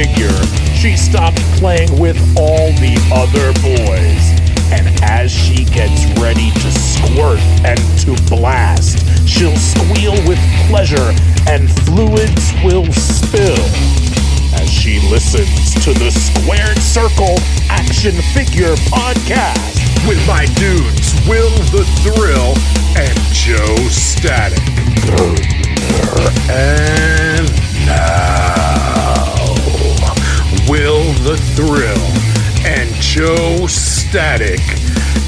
figure, she stopped playing with all the other boys. And as she gets ready to squirt and to blast, she'll squeal with pleasure and fluids will spill as she listens to the Squared Circle Action Figure Podcast with my dudes Will the Thrill and Joe Static. And now, Will the Thrill and Joe Static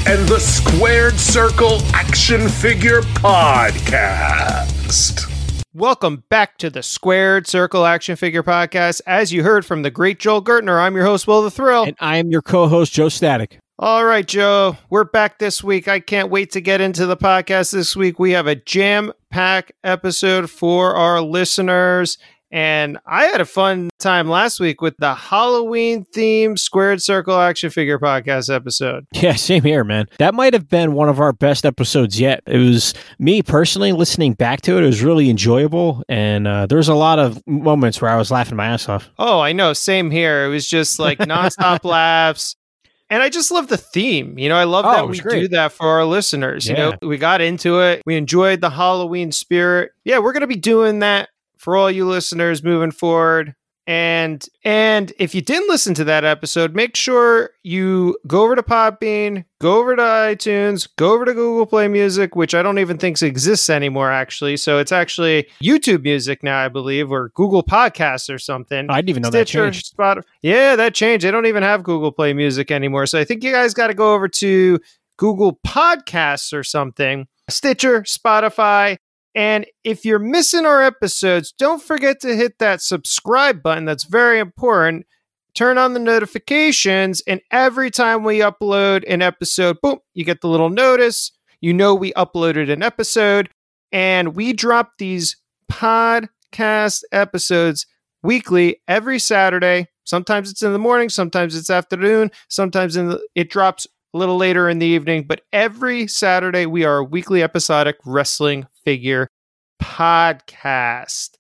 and the Squared Circle Action Figure Podcast. Welcome back to the Squared Circle Action Figure Podcast. As you heard from the great Joel Gertner, I'm your host, Will the Thrill. And I am your co-host, Joe Static. All right, Joe, we're back this week. I can't wait to get into the podcast this week. We have a jam-packed episode for our listeners. And I had a fun time last week with the Halloween-themed Squared Circle Action Figure Podcast episode. Yeah, same here, man. That might have been one of our best episodes yet. It was me personally listening back to it. It was really enjoyable, and there was a lot of moments where I was laughing my ass off. Oh, I know. Same here. It was just like nonstop laughs. And I just love the theme. You know, I love that we do that for our listeners. Yeah. You know, we got into it. We enjoyed the Halloween spirit. Yeah, we're going to be doing that for all you listeners moving forward. And if you didn't listen to that episode, make sure you go over to Podbean, go over to iTunes, go over to Google Play Music, which I don't even think exists anymore, actually. So it's actually YouTube Music now, I believe, or Google Podcasts or something. I didn't even know Stitcher, that changed. Spotify. Yeah, that changed. They don't even have Google Play Music anymore. So I think you guys got to go over to Google Podcasts or something, Stitcher, Spotify. And if you're missing our episodes, don't forget to hit that subscribe button. That's very important. Turn on the notifications, and every time we upload an episode, boom, you get the little notice. You know we uploaded an episode, and we drop these podcast episodes weekly every Saturday. Sometimes it's in the morning, sometimes it's afternoon, sometimes it drops a little later in the evening, but every Saturday we are a weekly episodic wrestling figure podcast.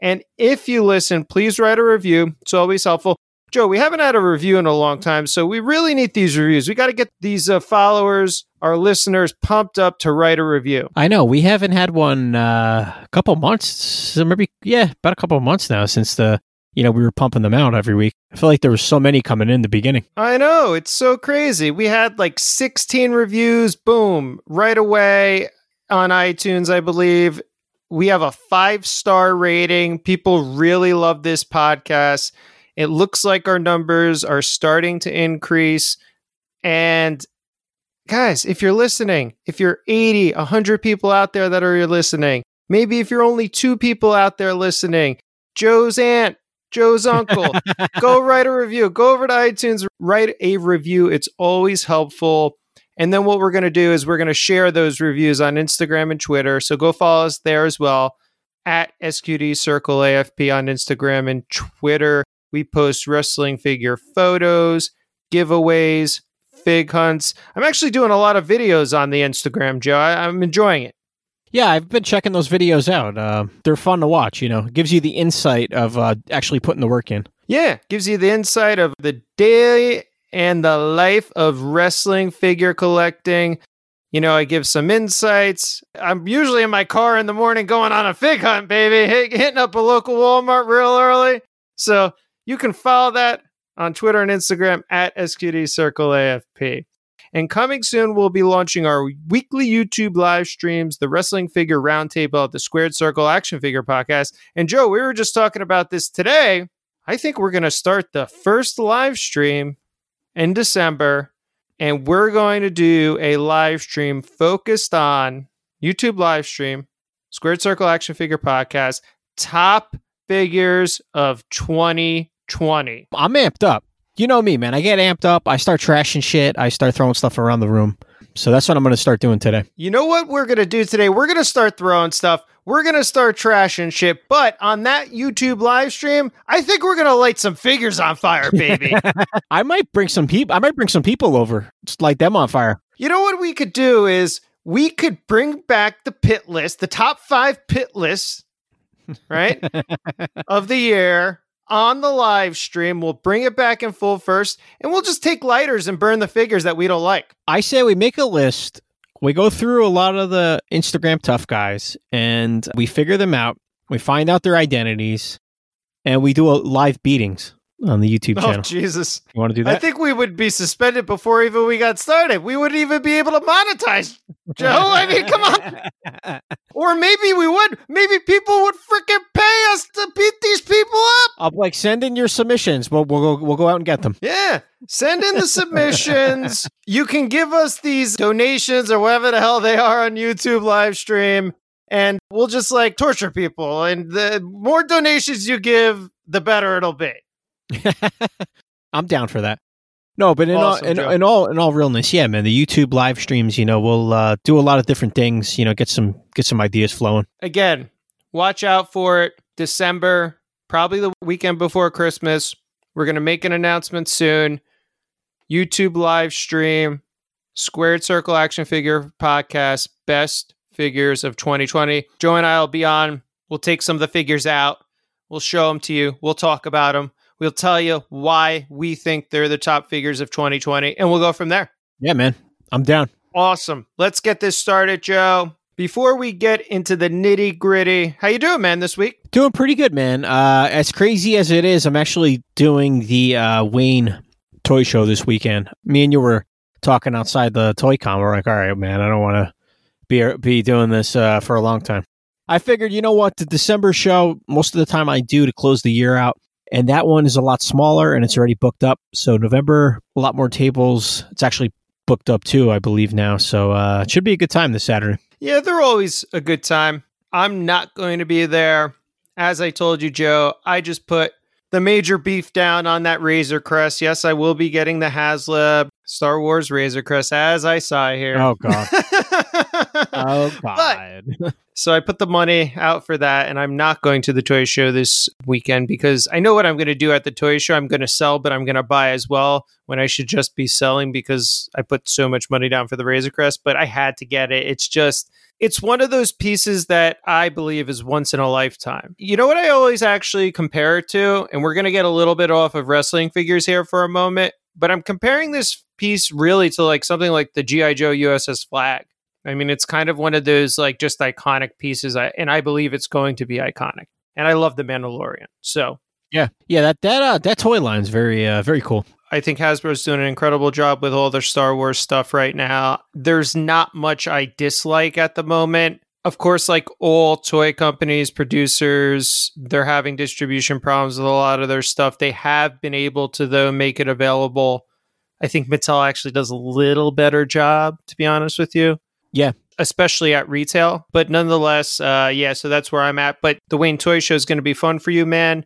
And if you listen, please write a review. It's always helpful. Joe, we haven't had a review in a long time, so we really need these reviews. We got to get these followers, our listeners, pumped up to write a review. I know. We haven't had one a couple months. So maybe, yeah, about a couple of months now since we were pumping them out every week. I feel like there were so many coming in the beginning. I know. It's so crazy. We had like 16 reviews, boom, right away on iTunes, I believe. We have a 5-star rating. People really love this podcast. It looks like our numbers are starting to increase. And guys, if you're listening, if you're 80, 100 people out there that are listening, maybe if you're only 2 people out there listening, Joe's aunt, Joe's uncle, go write a review. Go over to iTunes, write a review. It's always helpful. And then what we're going to do is we're going to share those reviews on Instagram and Twitter. So go follow us there as well, at SQD Circle AFP on Instagram and Twitter. We post wrestling figure photos, giveaways, fig hunts. I'm actually doing a lot of videos on the Instagram, Joe. I'm enjoying it. Yeah, I've been checking those videos out. They're fun to watch, you know. Gives you the insight of actually putting the work in. Yeah, gives you the insight of the day and the life of wrestling figure collecting. You know, I give some insights. I'm usually in my car in the morning going on a fig hunt, baby. Hitting up a local Walmart real early. So you can follow that on Twitter and Instagram at SQD Circle AFP. And coming soon, we'll be launching our weekly YouTube live streams, the Wrestling Figure Roundtable at the Squared Circle Action Figure Podcast. And Joe, we were just talking about this today. I think we're going to start the first live stream in December, and we're going to do a live stream focused on YouTube live stream, Squared Circle Action Figure Podcast, top figures of 2020. I'm amped up. You know me, man. I get amped up. I start trashing shit. I start throwing stuff around the room. So that's what I'm going to start doing today. You know what we're going to do today? We're going to start throwing stuff. We're going to start trashing shit. But on that YouTube live stream, I think we're going to light some figures on fire, baby. I might bring some people over. Just light them on fire. You know what we could do is we could bring back the pit list, the top 5 pit lists, right, of the year. on the live stream. We'll bring it back in full first, and we'll just take lighters and burn the figures that we don't like. I say we make a list. We go through a lot of the Instagram tough guys, and we figure them out. We find out their identities, and we do a live beatings on the YouTube channel. Oh, Jesus. You want to do that? I think we would be suspended before even we got started. We wouldn't even be able to monetize, Joe. I mean, come on. Or maybe we would. Maybe people would freaking pay us to beat these people up. I'll like, send in your submissions. We'll go out and get them. Yeah. Send in the submissions. You can give us these donations or whatever the hell they are on YouTube live stream. And we'll just like torture people. And the more donations you give, the better it'll be. I'm down for that. No, but in all realness, yeah, man, the YouTube live streams, you know, we'll do a lot of different things, you know, get some ideas flowing. Again, watch out for it. December, probably the weekend before Christmas. We're going to make an announcement soon. YouTube live stream, Squared Circle Action Figure Podcast, Best Figures of 2020. Joe and I will be on. We'll take some of the figures out. We'll show them to you. We'll talk about them. We'll tell you why we think they're the top figures of 2020, and we'll go from there. Yeah, man. I'm down. Awesome. Let's get this started, Joe. Before we get into the nitty-gritty, how you doing, man, this week? Doing pretty good, man. As crazy as it is, I'm actually doing the Wayne Toy Show this weekend. Me and you were talking outside the Toy Con. We're like, all right, man, I don't want to be doing this for a long time. I figured, you know what, the December show, most of the time I do to close the year out. And that one is a lot smaller, and it's already booked up. So November, a lot more tables. It's actually booked up, too, I believe now. So it should be a good time this Saturday. Yeah, they're always a good time. I'm not going to be there. As I told you, Joe, I just put the major beef down on that Razor Crest. Yes, I will be getting the HasLab Star Wars Razor Crest, as I saw here. Oh, God. Oh, God. So I put the money out for that, and I'm not going to the toy show this weekend because I know what I'm going to do at the toy show. I'm going to sell, but I'm going to buy as well when I should just be selling because I put so much money down for the Razor Crest, but I had to get it. It's just, it's one of those pieces that I believe is once in a lifetime. You know what I always actually compare it to? And we're going to get a little bit off of wrestling figures here for a moment, but I'm comparing this piece really to like something like the G.I. Joe USS Flag. I mean, it's kind of one of those like just iconic pieces, and I believe it's going to be iconic. And I love The Mandalorian, so yeah, that toy line's very, very cool. I think Hasbro's doing an incredible job with all their Star Wars stuff right now. There's not much I dislike at the moment. Of course, like all toy companies, producers, they're having distribution problems with a lot of their stuff. They have been able to, though, make it available. I think Mattel actually does a little better job, to be honest with you. Yeah. Especially at retail. But nonetheless, so that's where I'm at. But the Wayne Toy Show is going to be fun for you, man.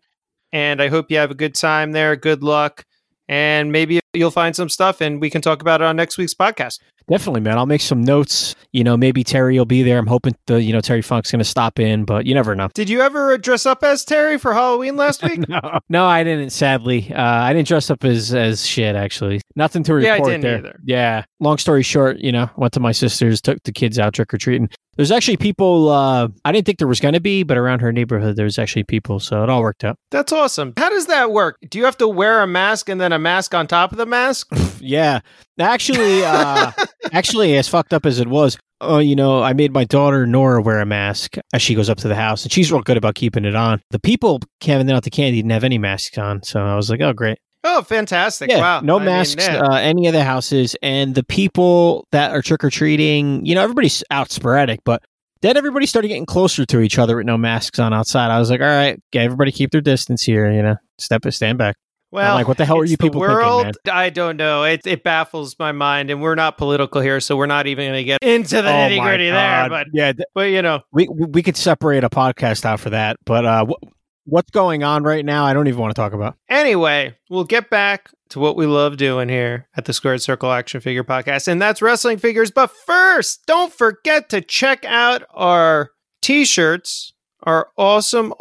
And I hope you have a good time there. Good luck. And maybe you'll find some stuff and we can talk about it on next week's podcast. Definitely, man. I'll make some notes. You know, maybe Terry will be there. I'm hoping Terry Funk's going to stop in, but you never know. Did you ever dress up as Terry for Halloween last week? No, I didn't, sadly. I didn't dress up as shit, actually. Nothing to report there. Yeah, I didn't either. Yeah. Long story short, went to my sister's, took the kids out trick-or-treating. There's actually people, I didn't think there was going to be, but around her neighborhood, there's actually people. So it all worked out. That's awesome. How does that work? Do you have to wear a mask and then a mask on top of the mask? Yeah. Actually, as fucked up as it was, I made my daughter Nora wear a mask as she goes up to the house, and she's real good about keeping it on. The people coming out to candy didn't have any masks on. So I was like, oh, great. Oh, fantastic. Yeah, wow. No masks, any of the houses. And the people that are trick-or-treating, everybody's out sporadic, but then everybody started getting closer to each other with no masks on outside. I was like, all right, everybody keep their distance here, stand back. Well, I'm like, what the hell are you people thinking, man? I don't know. It baffles my mind, and we're not political here, so we're not even going to get into the nitty-gritty there. But, yeah, we could separate a podcast out for that, but... what's going on right now? I don't even want to talk about. Anyway, we'll get back to what we love doing here at the Squared Circle Action Figure Podcast, and that's wrestling figures. But first, don't forget to check out our t-shirts, our awesome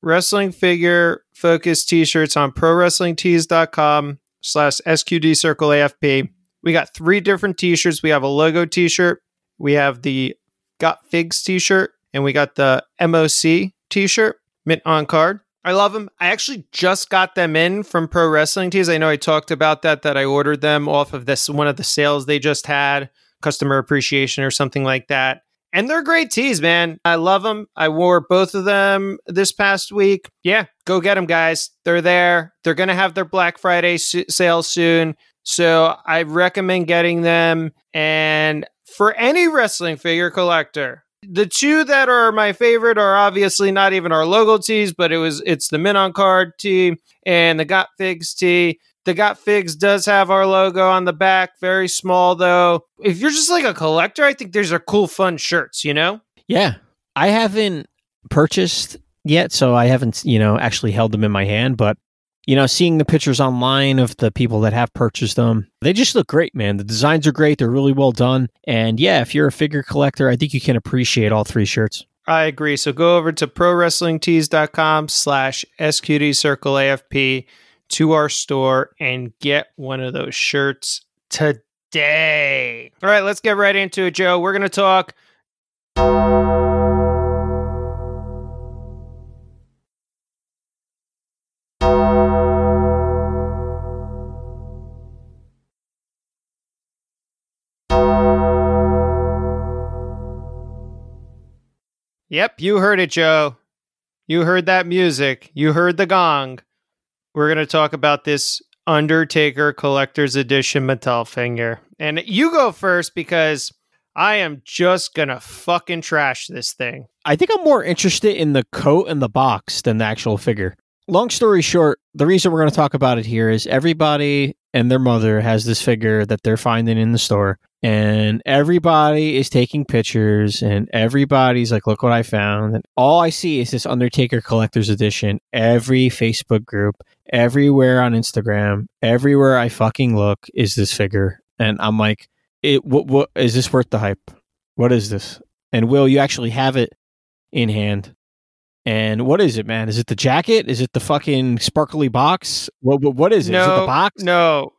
wrestling figure focused t-shirts on prowrestlingtees.com/SQD Circle AFP. We got 3 different t-shirts. We have a logo t-shirt, we have the Got Figs t-shirt, and we got the MOC t-shirt. Mint on Card. I love them. I actually just got them in from Pro Wrestling Tees. I know I talked about that I ordered them off of this one of the sales they just had, customer appreciation or something like that. And they're great tees, man. I love them. I wore both of them this past week. Yeah, go get them, guys. They're there. They're going to have their Black Friday sale soon. So I recommend getting them. And for any wrestling figure collector, the two that are my favorite are obviously not even our logo tees, but it's the Mint on Card tee and the Got Figs tee. The Got Figs does have our logo on the back. Very small, though. If you're just like a collector, I think these are cool, fun shirts, you know? Yeah. I haven't purchased yet, so I haven't, actually held them in my hand. But, seeing the pictures online of the people that have purchased them, they just look great, man. The designs are great. They're really well done. And yeah, if you're a figure collector, I think you can appreciate all three shirts. I agree. So go over to prowrestlingtees.com/SQD Circle AFP. to our store and get one of those shirts today. All right, let's get right into it, Joe. We're going to talk Yep, you heard it, Joe. You heard that music. You heard the gong. We're going to talk about this Undertaker Collector's Edition Mattel figure. And you go first because I am just going to fucking trash this thing. I think I'm more interested in the coat and the box than the actual figure. Long story short, the reason we're going to talk about it here is everybody and their mother has this figure that they're finding in the store. And everybody is taking pictures and everybody's like, look what I found. And all I see is this Undertaker Collector's Edition. Every Facebook group, everywhere on Instagram, everywhere I fucking look is this figure. And I'm like, what is this worth the hype? What is this? And will you actually have it in hand? And what is it, man? Is it the jacket? Is it the fucking sparkly box? What is it? No, is it the box? No.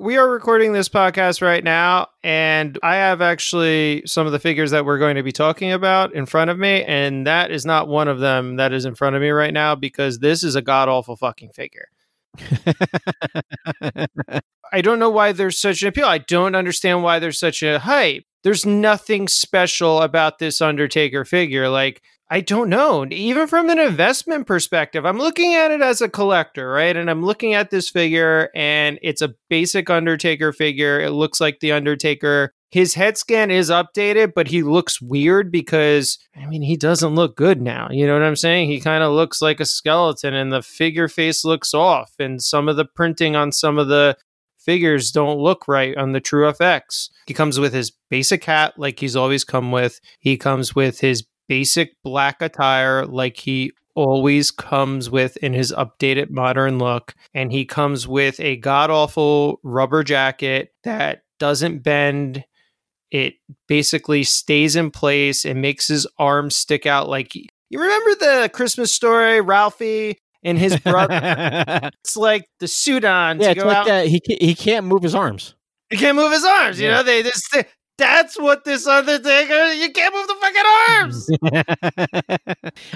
We are recording this podcast right now, and I have actually some of the figures that we're going to be talking about in front of me, and that is not one of them that is in front of me right now because this is a god-awful fucking figure. I don't know why there's such an appeal. I don't understand why there's such a hype. There's nothing special about this Undertaker figure. Like, I don't know. Even from an investment perspective, I'm looking at it as a collector, right? And I'm looking at this figure, and it's a basic Undertaker figure. It looks like the Undertaker. His head scan is updated, but he looks weird because, he doesn't look good now. You know what I'm saying? He kind of looks like a skeleton, and the figure face looks off, and some of the printing on some of the figures don't look right on the TrueFX. He comes with his basic hat like he's always come with. He comes with his basic black attire like he always comes with in his updated modern look. And he comes with a god-awful rubber jacket that doesn't bend. It basically stays in place and makes his arms stick out like... You remember the Christmas Story, Ralphie and his brother? It's like the suit on to go like out. That. He can't move his arms. He can't move his arms. You know, they just... That's what this Undertaker... You can't move the fucking arms!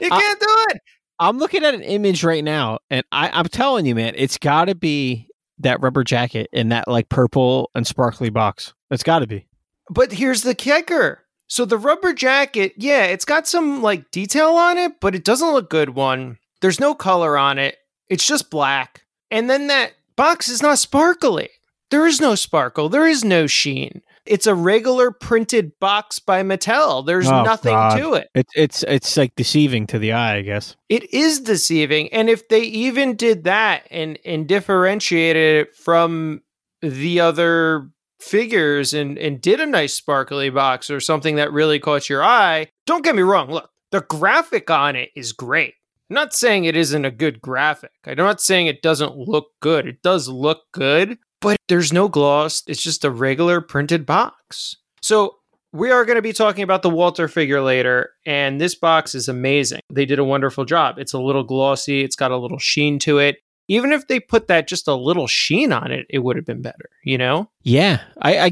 You can't do it! I'm looking at an image right now, and I'm telling you, man, it's got to be that rubber jacket and that like purple and sparkly box. It's got to be. But here's the kicker. So the rubber jacket, yeah, it's got some like detail on it, but it doesn't look good one. There's no color on it. It's just black. And then that box is not sparkly. There is no sparkle. There is no sheen. It's a regular printed box by Mattel. There's nothing to it. It's like deceiving to the eye, I guess. It is deceiving. And if they even did that and differentiated it from the other figures and did a nice sparkly box or something that really caught your eye, don't get me wrong. Look, the graphic on it is great. I'm not saying it isn't a good graphic. I'm not saying it doesn't look good. It does look good. But there's no gloss. It's just a regular printed box. So we are going to be talking about the Walter figure later. And this box is amazing. They did a wonderful job. It's a little glossy. It's got a little sheen to it. Even if they put that just a little sheen on it, it would have been better, you know? Yeah. I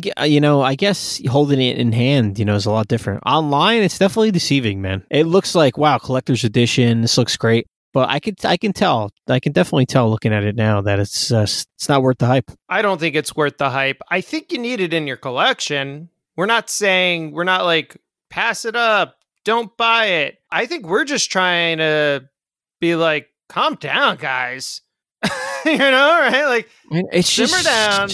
guess holding it in hand, is a lot different. Online, it's definitely deceiving, man. It looks like, wow, collector's edition. This looks great. But I can definitely tell looking at it now that it's not worth the hype. I don't think it's worth the hype. I think you need it in your collection. We're not like, pass it up, don't buy it. I think we're just trying to be like, calm down, guys. You know, right? Like, it's simmer just, down.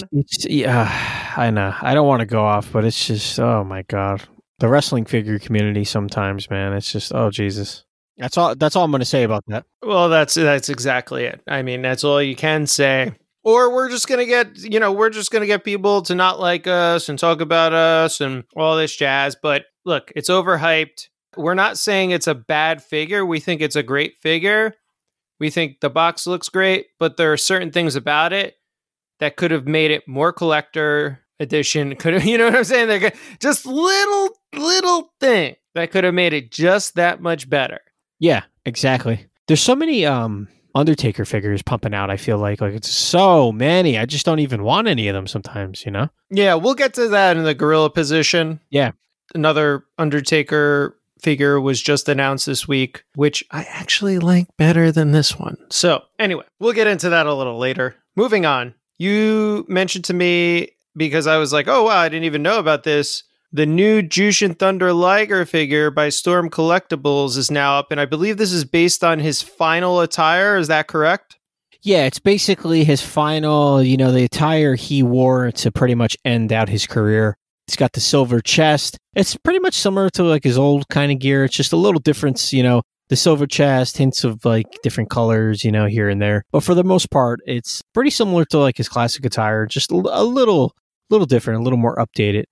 Yeah, I know. I don't want to go off, but it's just, oh my God. The wrestling figure community sometimes, man, it's just, oh Jesus. That's all I'm going to say about that. Well, that's exactly it. I mean, that's all you can say. Or we're just going to get people to not like us and talk about us and all this jazz. But look, it's overhyped. We're not saying it's a bad figure. We think it's a great figure. We think the box looks great, but there are certain things about it that could have made it more collector edition. You know what I'm saying? Like, just little thing that could have made it just that much better. Yeah, exactly. There's so many Undertaker figures pumping out, I feel like. Like, it's so many. I just don't even want any of them sometimes, you know? Yeah, we'll get to that in the gorilla position. Yeah. Another Undertaker figure was just announced this week, which I actually like better than this one. So anyway, we'll get into that a little later. Moving on. You mentioned to me, because I was like, oh wow, I didn't even know about this. The new Jushin Thunder Liger figure by Storm Collectibles is now up, and I believe this is based on his final attire. Is that correct? Yeah, it's basically his final, you know, the attire he wore to pretty much end out his career. It's got the silver chest. It's pretty much similar to like his old kind of gear. It's just a little difference, you know, the silver chest, hints of like different colors, you know, here and there. But for the most part, it's pretty similar to like his classic attire, just a little different, a little more updated.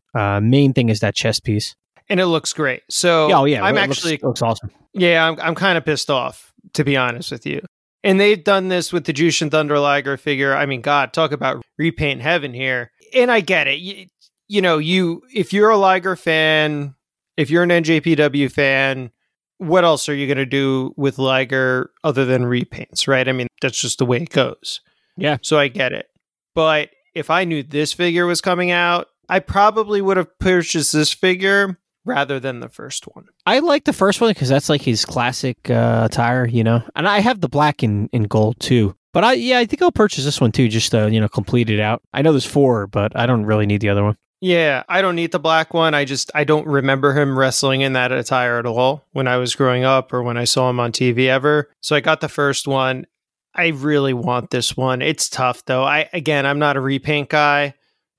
Main thing is that chest piece. And it looks great. So oh, yeah, I'm actually... Looks awesome. Yeah, I'm kind of pissed off, to be honest with you. And they've done this with the Jushin Thunder Liger figure. I mean, God, talk about repaint heaven here. And I get it. You know, if you're a Liger fan, if you're an NJPW fan, what else are you going to do with Liger other than repaints, right? I mean, that's just the way it goes. Yeah. So I get it. But if I knew this figure was coming out, I probably would have purchased this figure rather than the first one. I like the first one because that's like his classic attire, you know? And I have the black and gold too. But I think I'll purchase this one too, just to, you know, complete it out. I know there's four, but I don't really need the other one. Yeah, I don't need the black one. I don't remember him wrestling in that attire at all when I was growing up or when I saw him on TV ever. So I got the first one. I really want this one. It's tough though. I'm not a repaint guy.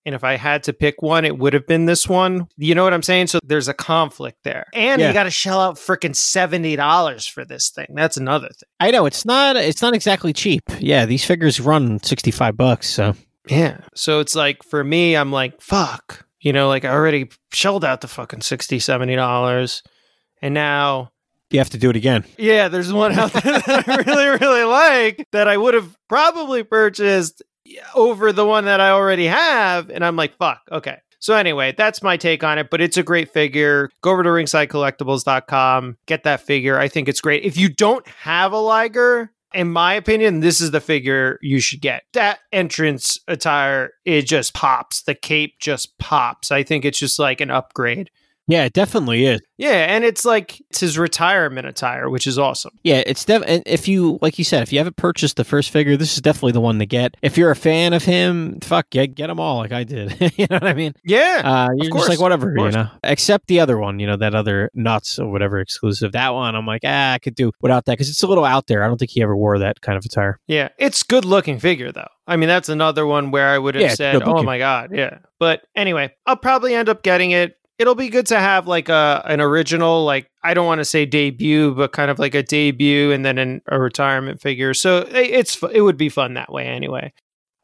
And if I had to pick one, it would have been this one. You know what I'm saying? So there's a conflict there. And yeah. You got to shell out freaking $70 for this thing. That's another thing. I know. It's not exactly cheap. Yeah. These figures run $65. So yeah. So it's like, for me, I'm like, fuck, you know, like I already shelled out the fucking $60, $70. And now you have to do it again. Yeah. There's one out there that I really, really like that I would have probably purchased over the one that I already have, and I'm like, fuck, okay. So anyway, that's my take on it, but it's a great figure. Go over to ringsidecollectibles.com, get that figure. I think it's great. If you don't have a Liger, in my opinion, this is the figure you should get. That entrance attire, it just pops. The cape just pops. I think it's just like an upgrade. Yeah, it definitely is. Yeah, and it's like, it's his retirement attire, which is awesome. Yeah, it's definitely, if you, like you said, if you haven't purchased the first figure, this is definitely the one to get. If you're a fan of him, fuck, yeah, get them all like I did. You know what I mean? Yeah, you're just like, whatever, you know? Except the other one, you know, that other nuts or whatever exclusive. That one, I'm like, I could do without that, because it's a little out there. I don't think he ever wore that kind of attire. Yeah, it's good looking figure, though. I mean, that's another one where I would have said, oh my God, yeah. But anyway, I'll probably end up getting it. It'll be good to have like an original, like, I don't want to say debut, but kind of like a debut and then a retirement figure. So it would be fun that way anyway.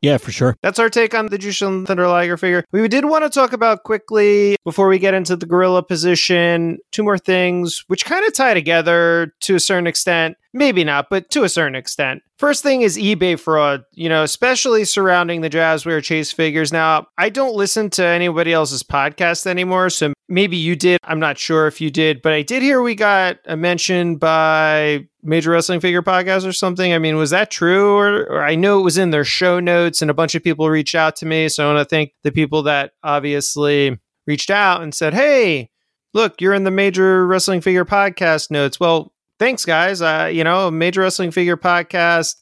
Yeah, for sure. That's our take on the Jushin Thunder Liger figure. We did want to talk about quickly, before we get into the gorilla position, two more things, which kind of tie together to a certain extent. Maybe not, but to a certain extent. First thing is eBay fraud, you know, especially surrounding the Jazzware Chase figures. Now, I don't listen to anybody else's podcast anymore, so maybe you did. I'm not sure if you did, but I did hear we got a mention by Major Wrestling Figure Podcast or something. I mean, was that true? Or I know it was in their show notes, and a bunch of people reached out to me. So I want to thank the people that obviously reached out and said, hey, look, you're in the Major Wrestling Figure Podcast notes. Well, thanks, guys. You know, Major Wrestling Figure Podcast.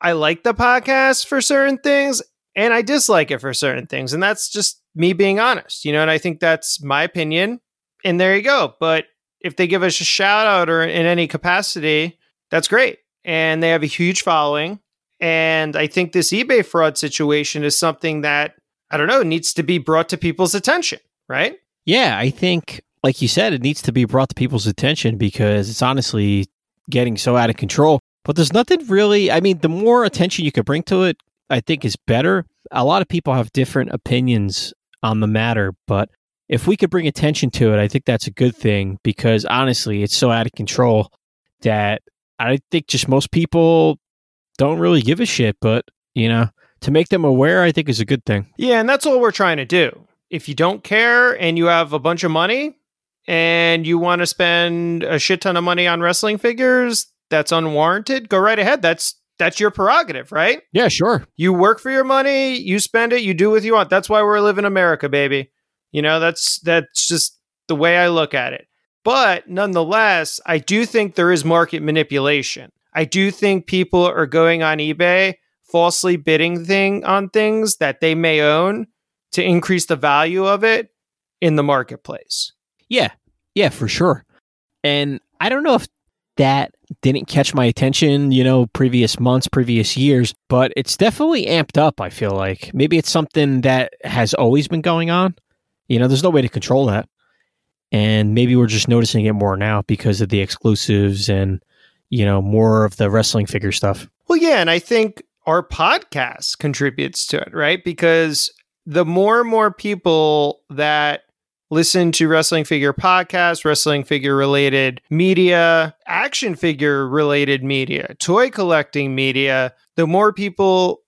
I like the podcast for certain things, and I dislike it for certain things. And that's just me being honest, you know, and I think that's my opinion. And there you go. But if they give us a shout out or in any capacity, that's great. And they have a huge following. And I think this eBay fraud situation is something that, I don't know, needs to be brought to people's attention, right? Yeah, I think, like you said, it needs to be brought to people's attention because it's honestly getting so out of control. But there's nothing really, I mean, the more attention you could bring to it, I think is better. A lot of people have different opinions on the matter, but if we could bring attention to it, I think that's a good thing because honestly, it's so out of control that I think just most people don't really give a shit, but you know, to make them aware, I think is a good thing. Yeah, and that's all we're trying to do. If you don't care and you have a bunch of money and you want to spend a shit ton of money on wrestling figures, that's unwarranted, go right ahead. That's your prerogative, right? Yeah, sure. You work for your money, you spend it, you do what you want. That's why we're living in America, baby. You know, that's just the way I look at it. But nonetheless, I do think there is market manipulation. I do think people are going on eBay, falsely bidding on things that they may own to increase the value of it in the marketplace. Yeah. Yeah, for sure. And I don't know if that didn't catch my attention, you know, previous months, previous years, but it's definitely amped up, I feel like. Maybe it's something that has always been going on. You know, there's no way to control that. And maybe we're just noticing it more now because of the exclusives and, you know, more of the wrestling figure stuff. Well, yeah, and I think our podcast contributes to it, right? Because the more and more people that listen to wrestling figure podcasts, wrestling figure related media, action figure related media, toy collecting media, the more people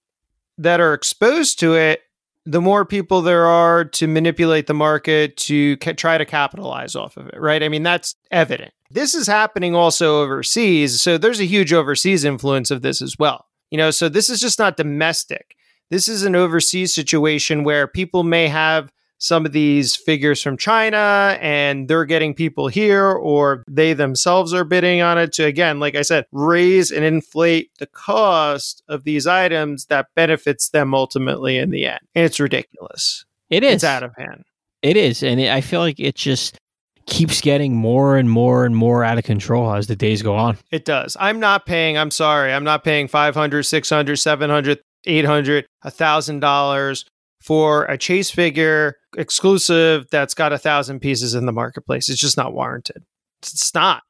that are exposed to it, the more people there are to manipulate the market to try to capitalize off of it, right? I mean, that's evident. This is happening also overseas. So there's a huge overseas influence of this as well. You know, so this is just not domestic. This is an overseas situation where people may have some of these figures from China and they're getting people here, or they themselves are bidding on it to, again, like I said, raise and inflate the cost of these items that benefits them ultimately in the end. And it's ridiculous. It is. It's out of hand. It is. And I feel like it just keeps getting more and more and more out of control as the days go on. It does. I'm not paying $500, $600, $700, $800, $1,000 for a Chase figure exclusive that's got 1,000 pieces in the marketplace. It's just not warranted. It's not.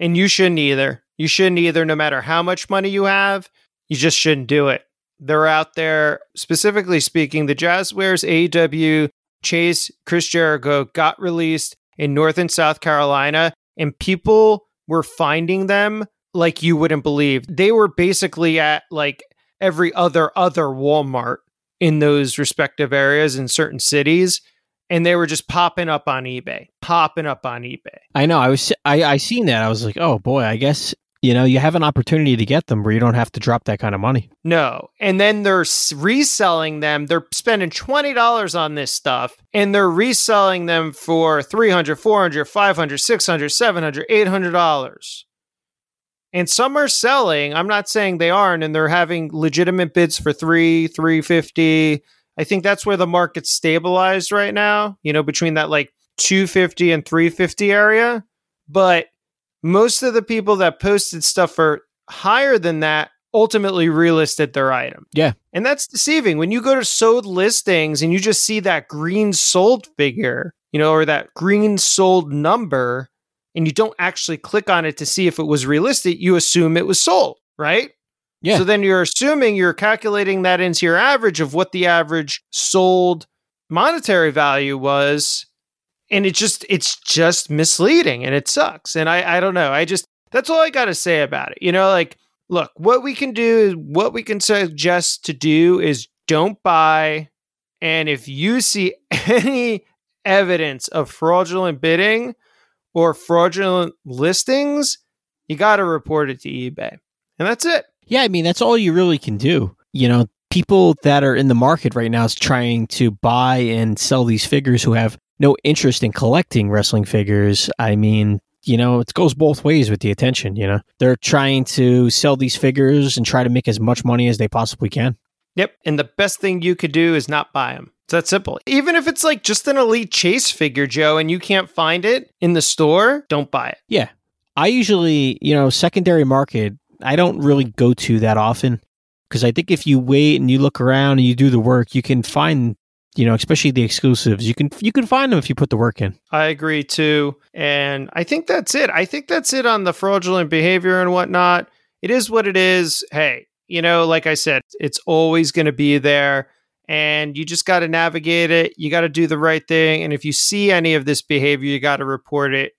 And you shouldn't either. You shouldn't either, no matter how much money you have. You just shouldn't do it. They're out there, specifically speaking, the Jazzwares AEW Chase Chris Jericho got released in North and South Carolina, and people were finding them like you wouldn't believe. They were basically at like every other Walmart in those respective areas in certain cities. And they were just popping up on eBay. I know. I seen that. I was like, oh boy, I guess, you know, you have an opportunity to get them where you don't have to drop that kind of money. No. And then they're reselling them. They're spending $20 on this stuff and they're reselling them for $300, $400, $500, $600, $700, $800. And some are selling. I'm not saying they aren't, and they're having legitimate bids for $350. I think that's where the market's stabilized right now, you know, between that like $250 and $350 area. But most of the people that posted stuff for higher than that ultimately relisted their item. Yeah. And that's deceiving. When you go to sold listings and you just see that green sold figure, you know, or that green sold number, and you don't actually click on it to see if it was relisted, you assume it was sold, right? Yeah. So then you're calculating that into your average of what the average sold monetary value was. And it's just misleading and it sucks. And I don't know. That's all I got to say about it. You know, like, look, what we can suggest to do is don't buy. And if you see any evidence of fraudulent bidding or fraudulent listings, you got to report it to eBay. And that's it. Yeah, I mean, that's all you really can do. You know, people that are in the market right now is trying to buy and sell these figures who have no interest in collecting wrestling figures. I mean, you know, it goes both ways with the attention, you know. They're trying to sell these figures and try to make as much money as they possibly can. Yep. And the best thing you could do is not buy them. It's that simple. Even if it's like just an Elite Chase figure, Joe, and you can't find it in the store, don't buy it. Yeah. I usually, you know, secondary market, I don't really go to that often because I think if you wait and you look around and you do the work, you can find, you know, especially the exclusives, you can find them if you put the work in. I agree too. And I think that's it. I think that's it on the fraudulent behavior and whatnot. It is what it is. Hey, you know, like I said, it's always going to be there and you just got to navigate it. You got to do the right thing. And if you see any of this behavior, you got to report it.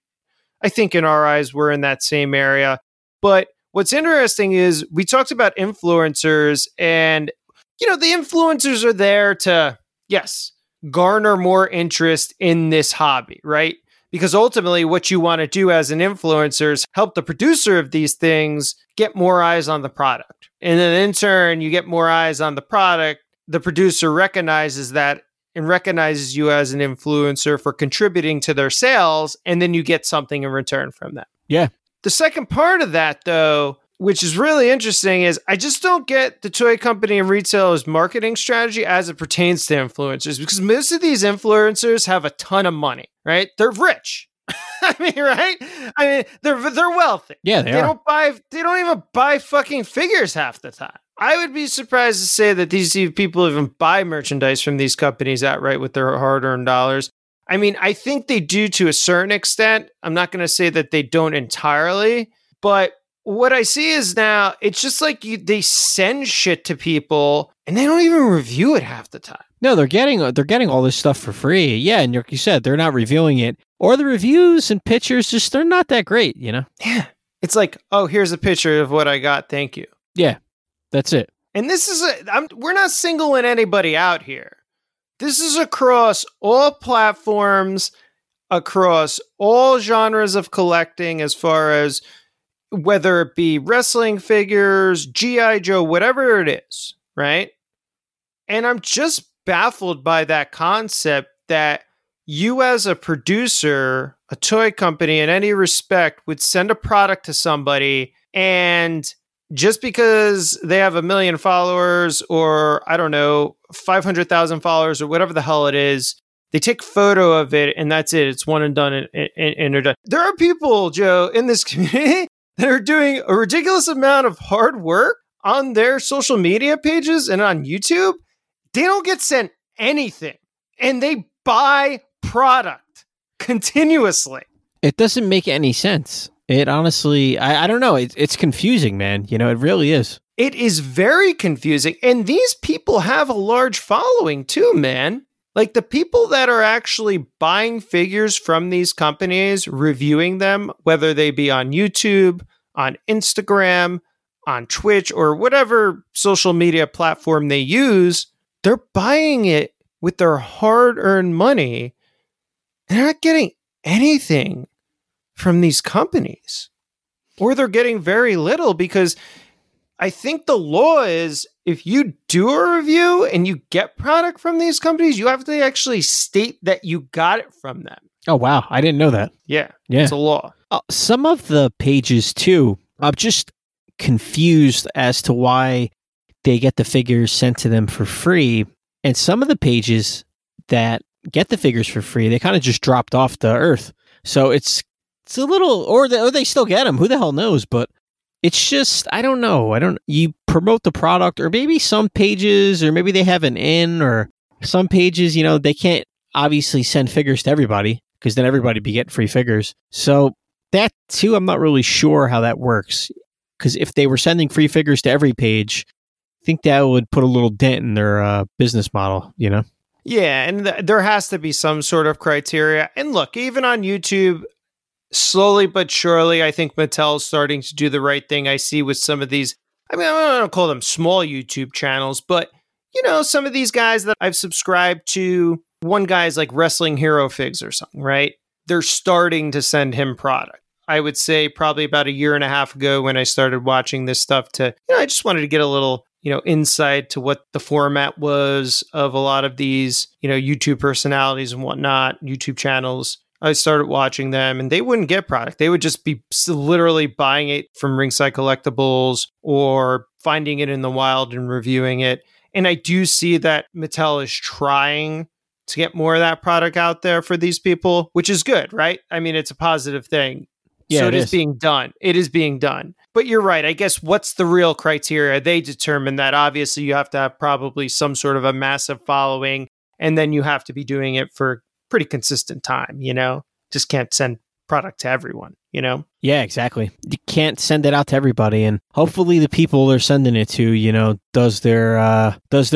I think in our eyes, we're in that same area. But what's interesting is we talked about influencers and, you know, the influencers are there to, yes, garner more interest in this hobby, right? Because ultimately what you want to do as an influencer is help the producer of these things get more eyes on the product. And then in turn, you get more eyes on the product. The producer recognizes that and recognizes you as an influencer for contributing to their sales. And then you get something in return from that. Yeah. The second part of that, though, which is really interesting, is I just don't get the toy company and retailers' marketing strategy as it pertains to influencers, because most of these influencers have a ton of money, right? They're rich. I mean, right? I mean, they're wealthy. Yeah, they are. They don't even buy fucking figures half the time. I would be surprised to say that these people even buy merchandise from these companies outright with their hard-earned dollars. I mean, I think they do to a certain extent. I'm not going to say that they don't entirely, but what I see is now it's just like they send shit to people and they don't even review it half the time. No, they're getting all this stuff for free. Yeah, and like you said, they're not reviewing it, or the reviews and pictures just they're not that great, you know. Yeah, it's like, oh, here's a picture of what I got. Thank you. Yeah, that's it. And this is we're not singling anybody out here. This is across all platforms, across all genres of collecting, as far as whether it be wrestling figures, G.I. Joe, whatever it is, right? And I'm just baffled by that concept that you as a producer, a toy company in any respect, would send a product to somebody and just because they have 1 million followers or, I don't know, 500,000 followers or whatever the hell it is, they take a photo of it and that's it. It's one and done and they're done. There are people, Joe, in this community that are doing a ridiculous amount of hard work on their social media pages and on YouTube. They don't get sent anything and they buy product continuously. It doesn't make any sense. It honestly, I don't know. It's confusing, man. You know, it really is. It is very confusing. And these people have a large following too, man. Like the people that are actually buying figures from these companies, reviewing them, whether they be on YouTube, on Instagram, on Twitch, or whatever social media platform they use, they're buying it with their hard-earned money. They're not getting anything from these companies, or they're getting very little because I think the law is if you do a review and you get product from these companies, you have to actually state that you got it from them. Oh, wow. I didn't know that. Yeah. It's a law. Some of the pages, too, I'm just confused as to why they get the figures sent to them for free. And some of the pages that get the figures for free, they kind of just dropped off the earth. So it's a little, or they still get them. Who the hell knows? But it's just, I don't know. You promote the product, or maybe some pages, or maybe they have an in, or some pages, you know, they can't obviously send figures to everybody because then everybody be getting free figures. So that too, I'm not really sure how that works because if they were sending free figures to every page, I think that would put a little dent in their business model, you know? Yeah. And there has to be some sort of criteria. And look, even on YouTube, slowly but surely, I think Mattel's starting to do the right thing. I see with some of these, I mean, I don't call them small YouTube channels, but, you know, some of these guys that I've subscribed to, one guy's like Wrestling Hero Figs or something, right? They're starting to send him product. I would say probably about 1.5 years ago when I started watching this stuff to, you know, I just wanted to get a little, you know, insight to what the format was of a lot of these, you know, YouTube personalities and whatnot, YouTube channels. I started watching them, and they wouldn't get product. They would just be literally buying it from Ringside Collectibles or finding it in the wild and reviewing it. And I do see that Mattel is trying to get more of that product out there for these people, which is good, right? I mean, it's a positive thing. Yeah, so it is being done. It is being done. But you're right. I guess what's the real criteria? They determine that obviously you have to have probably some sort of a massive following, and then you have to be doing it for pretty consistent time, you know? Just can't send product to everyone, you know? Yeah, exactly. You can't send it out to everybody, and hopefully the people they're sending it to, you know, does their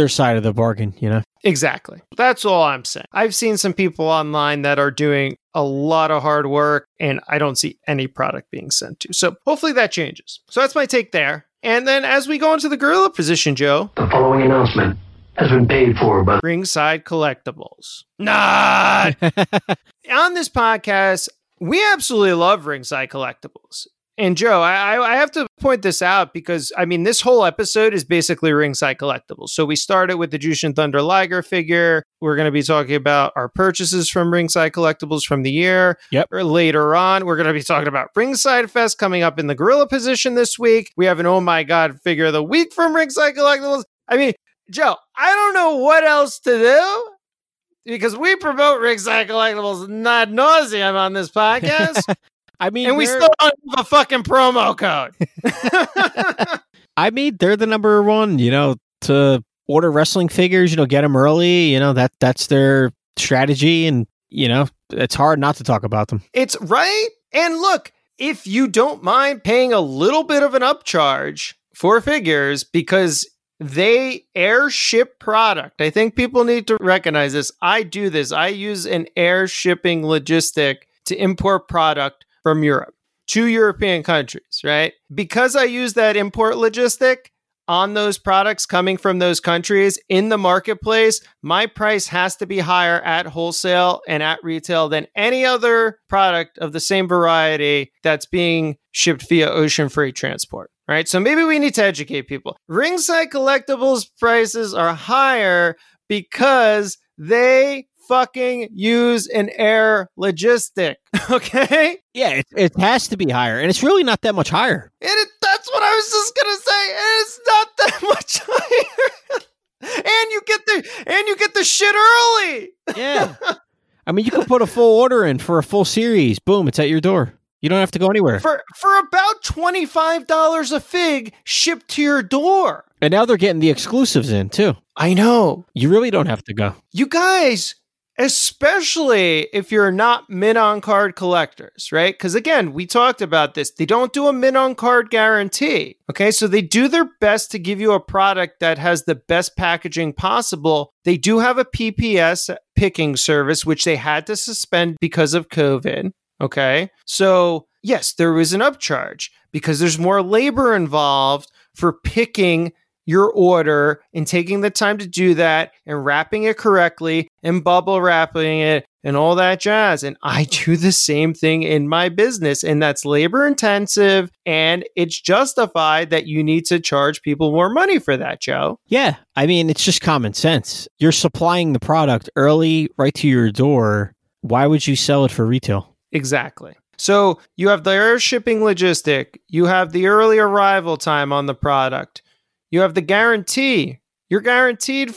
side of the bargain, you know? Exactly. That's all I'm saying. I've seen some people online that are doing a lot of hard work, and I don't see any product being sent to. So hopefully that changes. So that's my take there. And then as we go into the gorilla position, Joe. The following announcement has been paid for by Ringside Collectibles. Nah! On this podcast, we absolutely love Ringside Collectibles. And Joe, I have to point this out because, I mean, this whole episode is basically Ringside Collectibles. So we started with the Jushin Thunder Liger figure. We're going to be talking about our purchases from Ringside Collectibles from the year. Yep. Or later on, we're going to be talking about Ringside Fest coming up in the gorilla position this week. We have an Oh My God figure of the week from Ringside Collectibles. I mean, Joe, I don't know what else to do. Because we promote Ringside Collectibles ad nauseum on this podcast. I mean, and we still don't have a fucking promo code. I mean, they're the number one, you know, to order wrestling figures, you know, get them early, you know, that's their strategy. And, you know, it's hard not to talk about them. It's right. And look, if you don't mind paying a little bit of an upcharge for figures, because they airship product. I think people need to recognize this. I do this. I use an air shipping logistic to import product from Europe to European countries, right? Because I use that import logistic on those products coming from those countries in the marketplace, my price has to be higher at wholesale and at retail than any other product of the same variety that's being shipped via ocean freight transport. Right, so maybe we need to educate people. Ringside Collectibles prices are higher because they fucking use an air logistic, okay? Yeah, it has to be higher, and it's really not that much higher. That's what I was just going to say. It's not that much higher. and you get the shit early. Yeah. I mean, you can put a full order in for a full series. Boom, it's at your door. You don't have to go anywhere. For about $25 a fig shipped to your door. And now they're getting the exclusives in, too. I know. You really don't have to go. You guys, especially if you're not Mint on Card collectors, right? Because again, we talked about this. They don't do a Mint on Card guarantee, okay? So they do their best to give you a product that has the best packaging possible. They do have a PPS picking service, which they had to suspend because of COVID. Okay, so yes, there was an upcharge because there's more labor involved for picking your order and taking the time to do that and wrapping it correctly and bubble wrapping it and all that jazz. And I do the same thing in my business, and that's labor intensive, and it's justified that you need to charge people more money for that, Joe. Yeah, I mean, it's just common sense. You're supplying the product early right to your door. Why would you sell it for retail? Exactly. So you have the air shipping logistic. You have the early arrival time on the product. You have the guarantee. You're guaranteed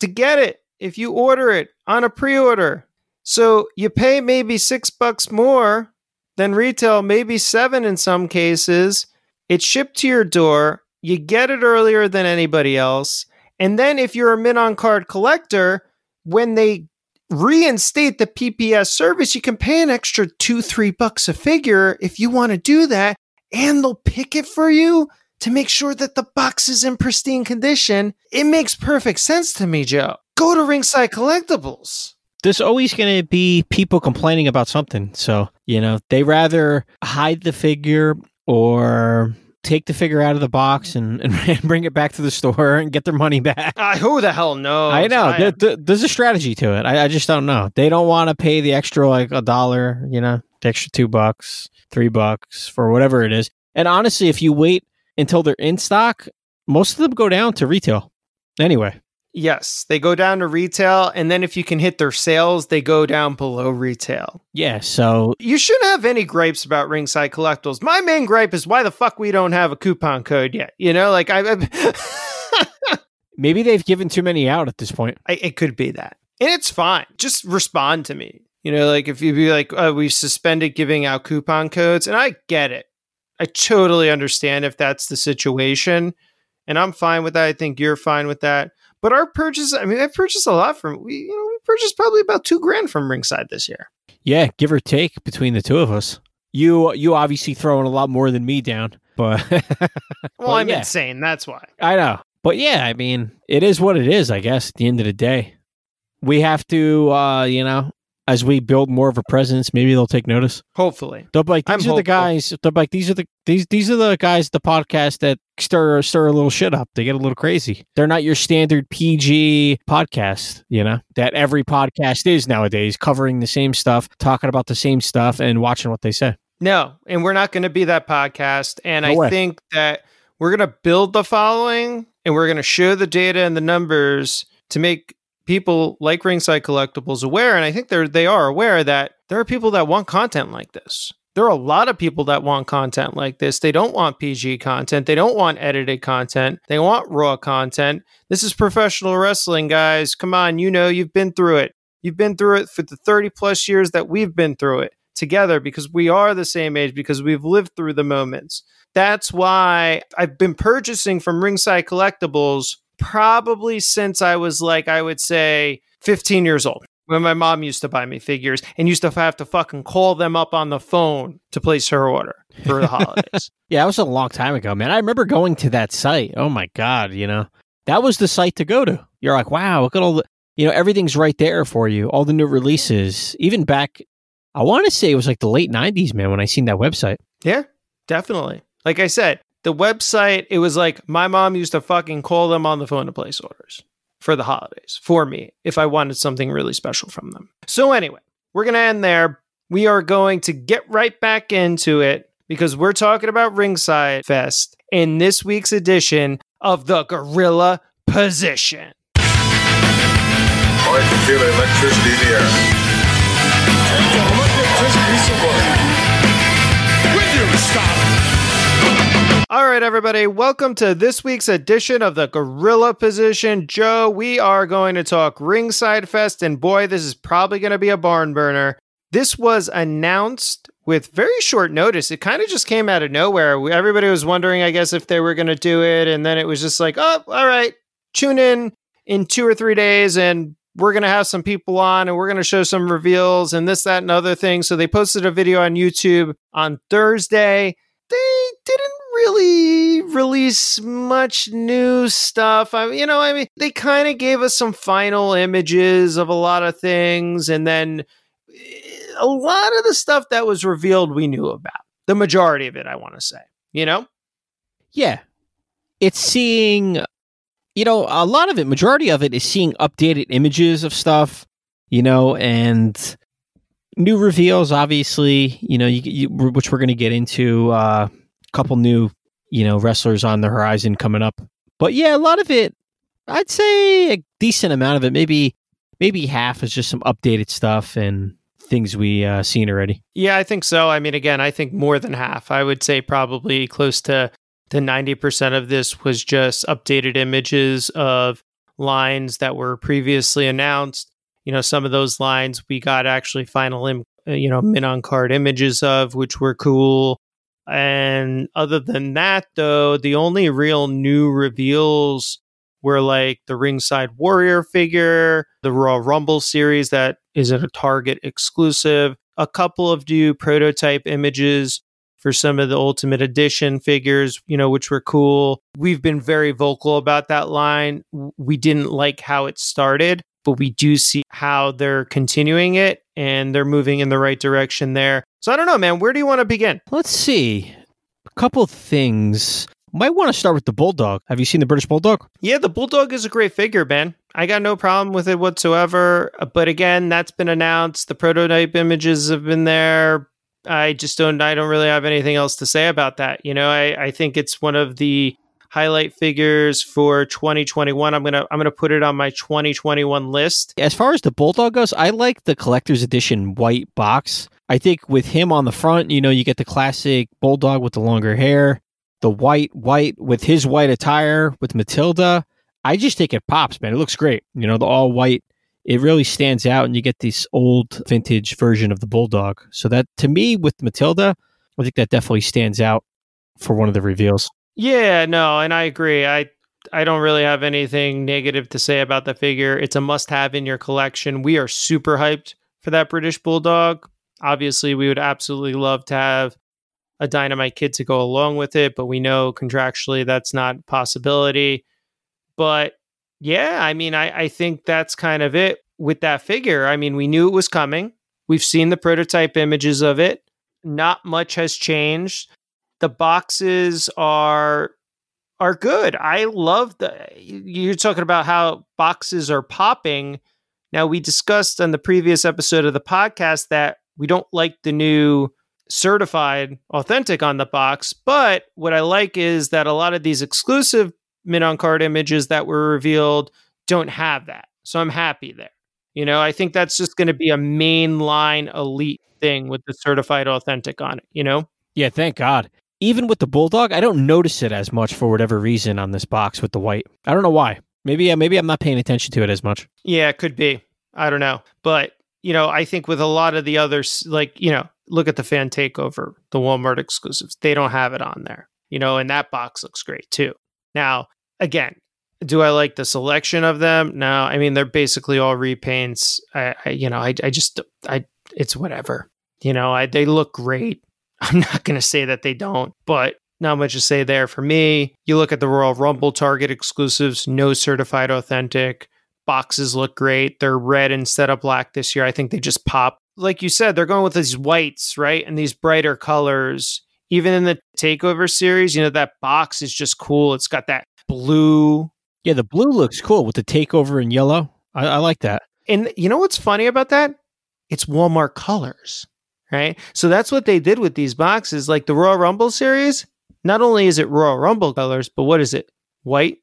to get it if you order it on a pre-order. So you pay maybe $6 more than retail, maybe $7 in some cases. It's shipped to your door. You get it earlier than anybody else. And then if you're a Mint on Card collector, when they reinstate the PPS service, you can pay an extra $2-3 a figure if you want to do that, and they'll pick it for you to make sure that the box is in pristine condition. It makes perfect sense to me, Joe. Go to Ringside Collectibles. There's always going to be people complaining about something. So, you know, they rather hide the figure or take the figure out of the box and bring it back to the store and get their money back. Who the hell knows? I know. There's a strategy to it. I just don't know. They don't want to pay the extra, like $1, you know, the extra $2, $3 for whatever it is. And honestly, if you wait until they're in stock, most of them go down to retail anyway. Yes, they go down to retail, and then if you can hit their sales, they go down below retail. Yeah, so... You shouldn't have any gripes about Ringside Collectibles. My main gripe is why the fuck we don't have a coupon code yet. You know, like, Maybe they've given too many out at this point. It could be that. And it's fine. Just respond to me. You know, like, if you be like, oh, we've suspended giving out coupon codes, and I get it. I totally understand if that's the situation, and I'm fine with that. I think you're fine with that. But our purchase, I mean, I've purchased a lot from, we purchased probably about $2,000 from Ringside this year. Yeah, give or take between the two of us. You obviously throwing a lot more than me down, but... Well, I'm insane. That's why. I know. But yeah, I mean, it is what it is, I guess, at the end of the day. We have to, as we build more of a presence, maybe they'll take notice. Hopefully. They'll be like, these are the guys at the podcast that stir a little shit up. They get a little crazy. They're not your standard PG podcast, that every podcast is nowadays, covering the same stuff, talking about the same stuff, and watching what they say. No, and we're not going to be that podcast. And I think that we're going to build the following, and we're going to show the data and the numbers to make people like Ringside Collectibles aware, and I think they are aware that there are people that want content like this. There are a lot of people that want content like this. They don't want PG content. They don't want edited content. They want raw content. This is professional wrestling, guys. Come on, you've been through it. You've been through it for the 30 plus years that we've been through it together, because we are the same age, because we've lived through the moments. That's why I've been purchasing from Ringside Collectibles probably since I was, like, I would say 15 years old, when my mom used to buy me figures and used to have to fucking call them up on the phone to place her order for the holidays. Yeah, that was a long time ago, man. I remember going to that site. Oh my God, that was the site to go to. You're like, wow, look at all the, everything's right there for you. All the new releases, even back, I want to say it was like the late 90s, man, when I seen that website. Yeah, definitely. Like I said, the website, it was like my mom used to fucking call them on the phone to place orders for the holidays for me if I wanted something really special from them. So anyway, we're going to end there. We are going to get right back into it because we're talking about Ringside Fest in this week's edition of The Gorilla Position. All I can feel electricity in the air. Take a look at this piece of work. When do you stop? All right, everybody, welcome to this week's edition of The Gorilla Position. Joe, we are going to talk Ringside Fest, and boy, this is probably going to be a barn burner. This was announced with very short notice. It kind of just came out of nowhere. Everybody was wondering, I guess, if they were going to do it, and then it was just like, oh, all right, tune in 2 or 3 days, and we're going to have some people on, and we're going to show some reveals, and this, that, and other things. So they posted a video on YouTube on Thursday. They didn't really release much new stuff. I mean, they kind of gave us some final images of a lot of things, and then a lot of the stuff that was revealed we knew about. The majority of it, I want to say, Yeah. It's seeing, a lot of it, majority of it is seeing updated images of stuff, and new reveals, obviously, which we're going to get into, couple new, wrestlers on the horizon coming up. But yeah, a lot of it, I'd say a decent amount of it, maybe half is just some updated stuff and things we seen already. Yeah, I think so. I mean, again, I think more than half. I would say probably close to 90% of this was just updated images of lines that were previously announced. Some of those lines we got actually final, Mint on Card images of, which were cool. And other than that, though, the only real new reveals were like the Ringside Warrior figure, the Royal Rumble series that is a Target exclusive, a couple of new prototype images for some of the Ultimate Edition figures, which were cool. We've been very vocal about that line. We didn't like how it started, but we do see how they're continuing it, and they're moving in the right direction there. So I don't know, man. Where do you want to begin? Let's see. A couple things. Might want to start with the Bulldog. Have you seen the British Bulldog? Yeah, the Bulldog is a great figure, man. I got no problem with it whatsoever. But again, that's been announced. The prototype images have been there. I just don't really have anything else to say about that. I think it's one of the highlight figures for 2021. I'm gonna put it on my 2021 list. As far as the Bulldog goes, I like the collector's edition white box. I think with him on the front, you know, you get the classic Bulldog with the longer hair, the white with his white attire with Matilda. I just think it pops, man. It looks great. You know, the all white, it really stands out, and you get this old vintage version of the Bulldog. So that, to me, with Matilda, I think that definitely stands out for one of the reveals. Yeah, no, and I agree. I don't really have anything negative to say about the figure. It's a must-have in your collection. We are super hyped for that British Bulldog. Obviously, we would absolutely love to have a Dynamite Kid to go along with it, but we know contractually that's not a possibility. But yeah, I mean, I think that's kind of it with that figure. I mean, we knew it was coming. We've seen the prototype images of it. Not much has changed. The boxes are good. I love you're talking about how boxes are popping. Now, we discussed on the previous episode of the podcast that we don't like the new Certified Authentic on the box, but what I like is that a lot of these exclusive Mint on Card images that were revealed don't have that. So I'm happy there. You know, I think that's just going to be a mainline elite thing with the Certified Authentic on it, you know? Yeah, thank God. Even with the Bulldog, I don't notice it as much for whatever reason on this box with the white. I don't know why. Maybe I'm not paying attention to it as much. Yeah, it could be. I don't know. But, you know, I think with a lot of the others, like, you know, look at the Fan Takeover, the Walmart exclusives. They don't have it on there, you know, and that box looks great too. Now, again, do I like the selection of them? No, I mean, they're basically all repaints. I just it's whatever, you know, they look great. I'm not going to say that they don't, but not much to say there for me. You look at the Royal Rumble Target exclusives, no Certified Authentic. Boxes look great. They're red instead of black this year. I think they just pop. Like you said, they're going with these whites, right? And these brighter colors. Even in the Takeover series, you know, that box is just cool. It's got that blue. Yeah, the blue looks cool with the Takeover in yellow. I like that. And you know what's funny about that? It's Walmart colors, right? So that's what they did with these boxes. Like the Royal Rumble series, not only is it Royal Rumble colors, but what is it? White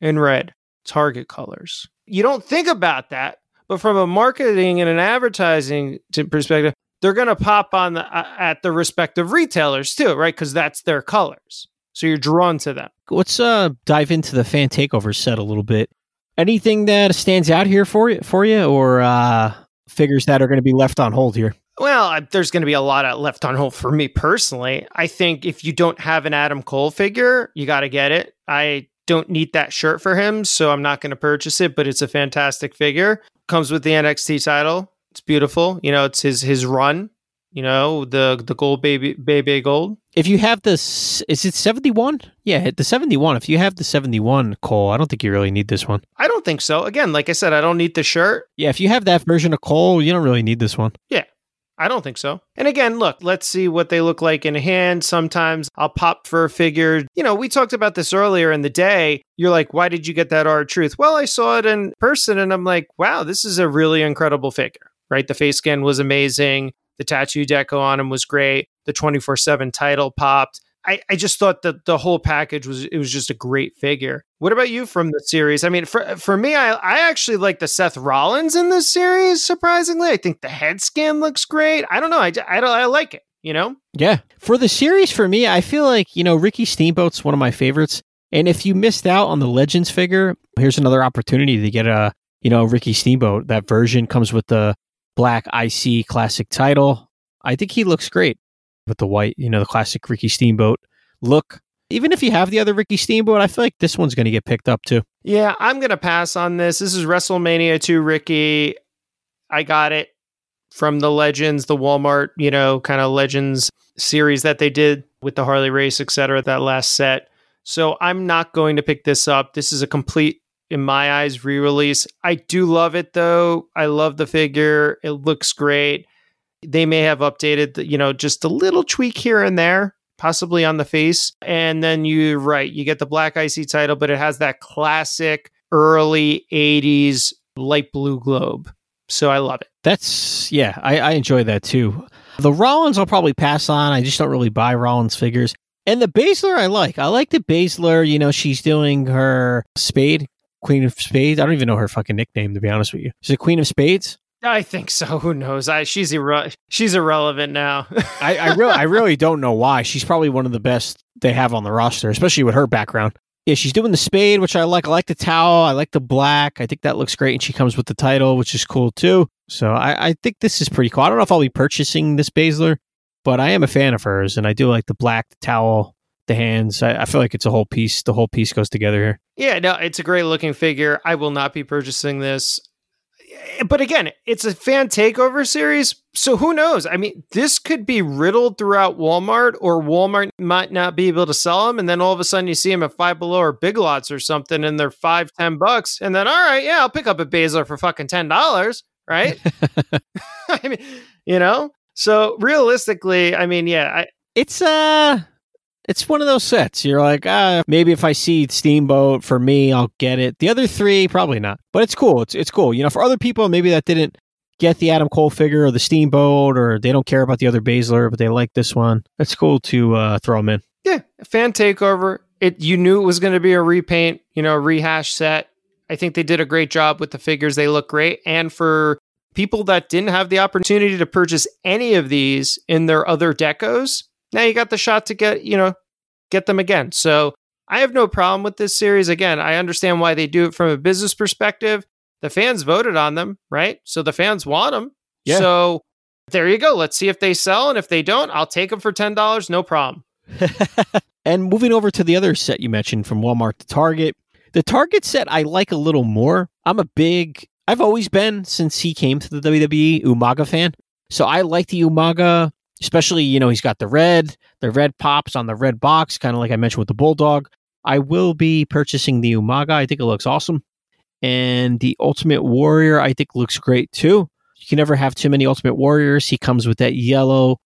and red Target colors. You don't think about that, but from a marketing and an advertising perspective, they're going to pop on at the respective retailers too, right? Because that's their colors. So you're drawn to them. Let's dive into the Fan Takeover set a little bit. Anything that stands out here for you or figures that are going to be left on hold here? Well, there's going to be a lot of left on hold for me personally. I think if you don't have an Adam Cole figure, you got to get it. I don't need that shirt for him, so I'm not going to purchase it, but it's a fantastic figure. Comes with the NXT title. It's beautiful. You know, it's his run, you know, the gold baby gold. If you have this, is it 71? Yeah, the 71. If you have the 71, Cole, I don't think you really need this one. I don't think so. Again, like I said, I don't need the shirt. Yeah, if you have that version of Cole, you don't really need this one. Yeah, I don't think so. And again, look, let's see what they look like in hand. Sometimes I'll pop for a figure. You know, we talked about this earlier in the day. You're like, why did you get that R-Truth? Well, I saw it in person and I'm like, wow, this is a really incredible figure, right? The face scan was amazing. The tattoo deco on him was great. The 24/7 title popped. I just thought that the whole package was just a great figure. What about you from the series? I mean, for me, I actually like the Seth Rollins in this series, surprisingly. I think the head scan looks great. I don't know. I like it, you know? Yeah. For the series, for me, I feel like, you know, Ricky Steamboat's one of my favorites. And if you missed out on the Legends figure, here's another opportunity to get a, you know, Ricky Steamboat. That version comes with the black IC classic title. I think he looks great with the white, you know, the classic Ricky Steamboat look. Even if you have the other Ricky Steamboat, I feel like this one's going to get picked up too. Yeah, I'm going to pass on this. This is WrestleMania 2 Ricky. I got it from the Legends, the Walmart, you know, kind of Legends series that they did with the Harley race, etc. that last set. So I'm not going to pick this up. This is a complete, in my eyes, re-release. I do love it though. I love the figure. It looks great. They may have updated, you know, just a little tweak here and there, possibly on the face. And then you're right, you get the black IC title, but it has that classic early 80s light blue globe. So I love it. That's, yeah, I enjoy that too. The Rollins I'll probably pass on. I just don't really buy Rollins figures. And the Baszler I like. I like the Baszler, you know, she's doing her Spade, Queen of Spades. I don't even know her fucking nickname, to be honest with you. She's a Queen of Spades? I think so. Who knows? She's irrelevant now. I really don't know why. She's probably one of the best they have on the roster, especially with her background. Yeah, she's doing the Spade, which I like. I like the towel. I like the black. I think that looks great. And she comes with the title, which is cool too. So I think this is pretty cool. I don't know if I'll be purchasing this Baszler, but I am a fan of hers, and I do like the black, the towel, the hands. I feel like it's a whole piece. The whole piece goes together here. Yeah, no, it's a great looking figure. I will not be purchasing this. But again, it's a fan takeover series, so who knows? I mean, this could be riddled throughout Walmart, or Walmart might not be able to sell them, and then all of a sudden you see them at Five Below or Big Lots or something, and they're $5, $10, and then, all right, yeah, I'll pick up a Baszler for fucking $10, right? I mean, you know? So realistically, I mean, yeah, it's one of those sets. You're like, maybe if I see Steamboat for me, I'll get it. The other three, probably not. But it's cool. It's cool. You know, for other people, maybe that didn't get the Adam Cole figure or the Steamboat, or they don't care about the other Baszler, but they like this one. It's cool to throw them in. Yeah, fan takeover. You knew it was going to be a repaint, you know, a rehash set. I think they did a great job with the figures. They look great, and for people that didn't have the opportunity to purchase any of these in their other decos, now you got the shot to get them again. So I have no problem with this series. Again, I understand why they do it from a business perspective. The fans voted on them, right? So the fans want them. Yeah. So there you go. Let's see if they sell. And if they don't, I'll take them for $10. No problem. And moving over to the other set you mentioned, from Walmart to Target. The Target set I like a little more. I've always been, since he came to the WWE, Umaga fan. So I like the Umaga, especially, you know, he's got the red pops on the red box, kind of like I mentioned with the Bulldog. I will be purchasing the Umaga. I think it looks awesome. And the Ultimate Warrior, I think, looks great too. You can never have too many Ultimate Warriors. He comes with that yellow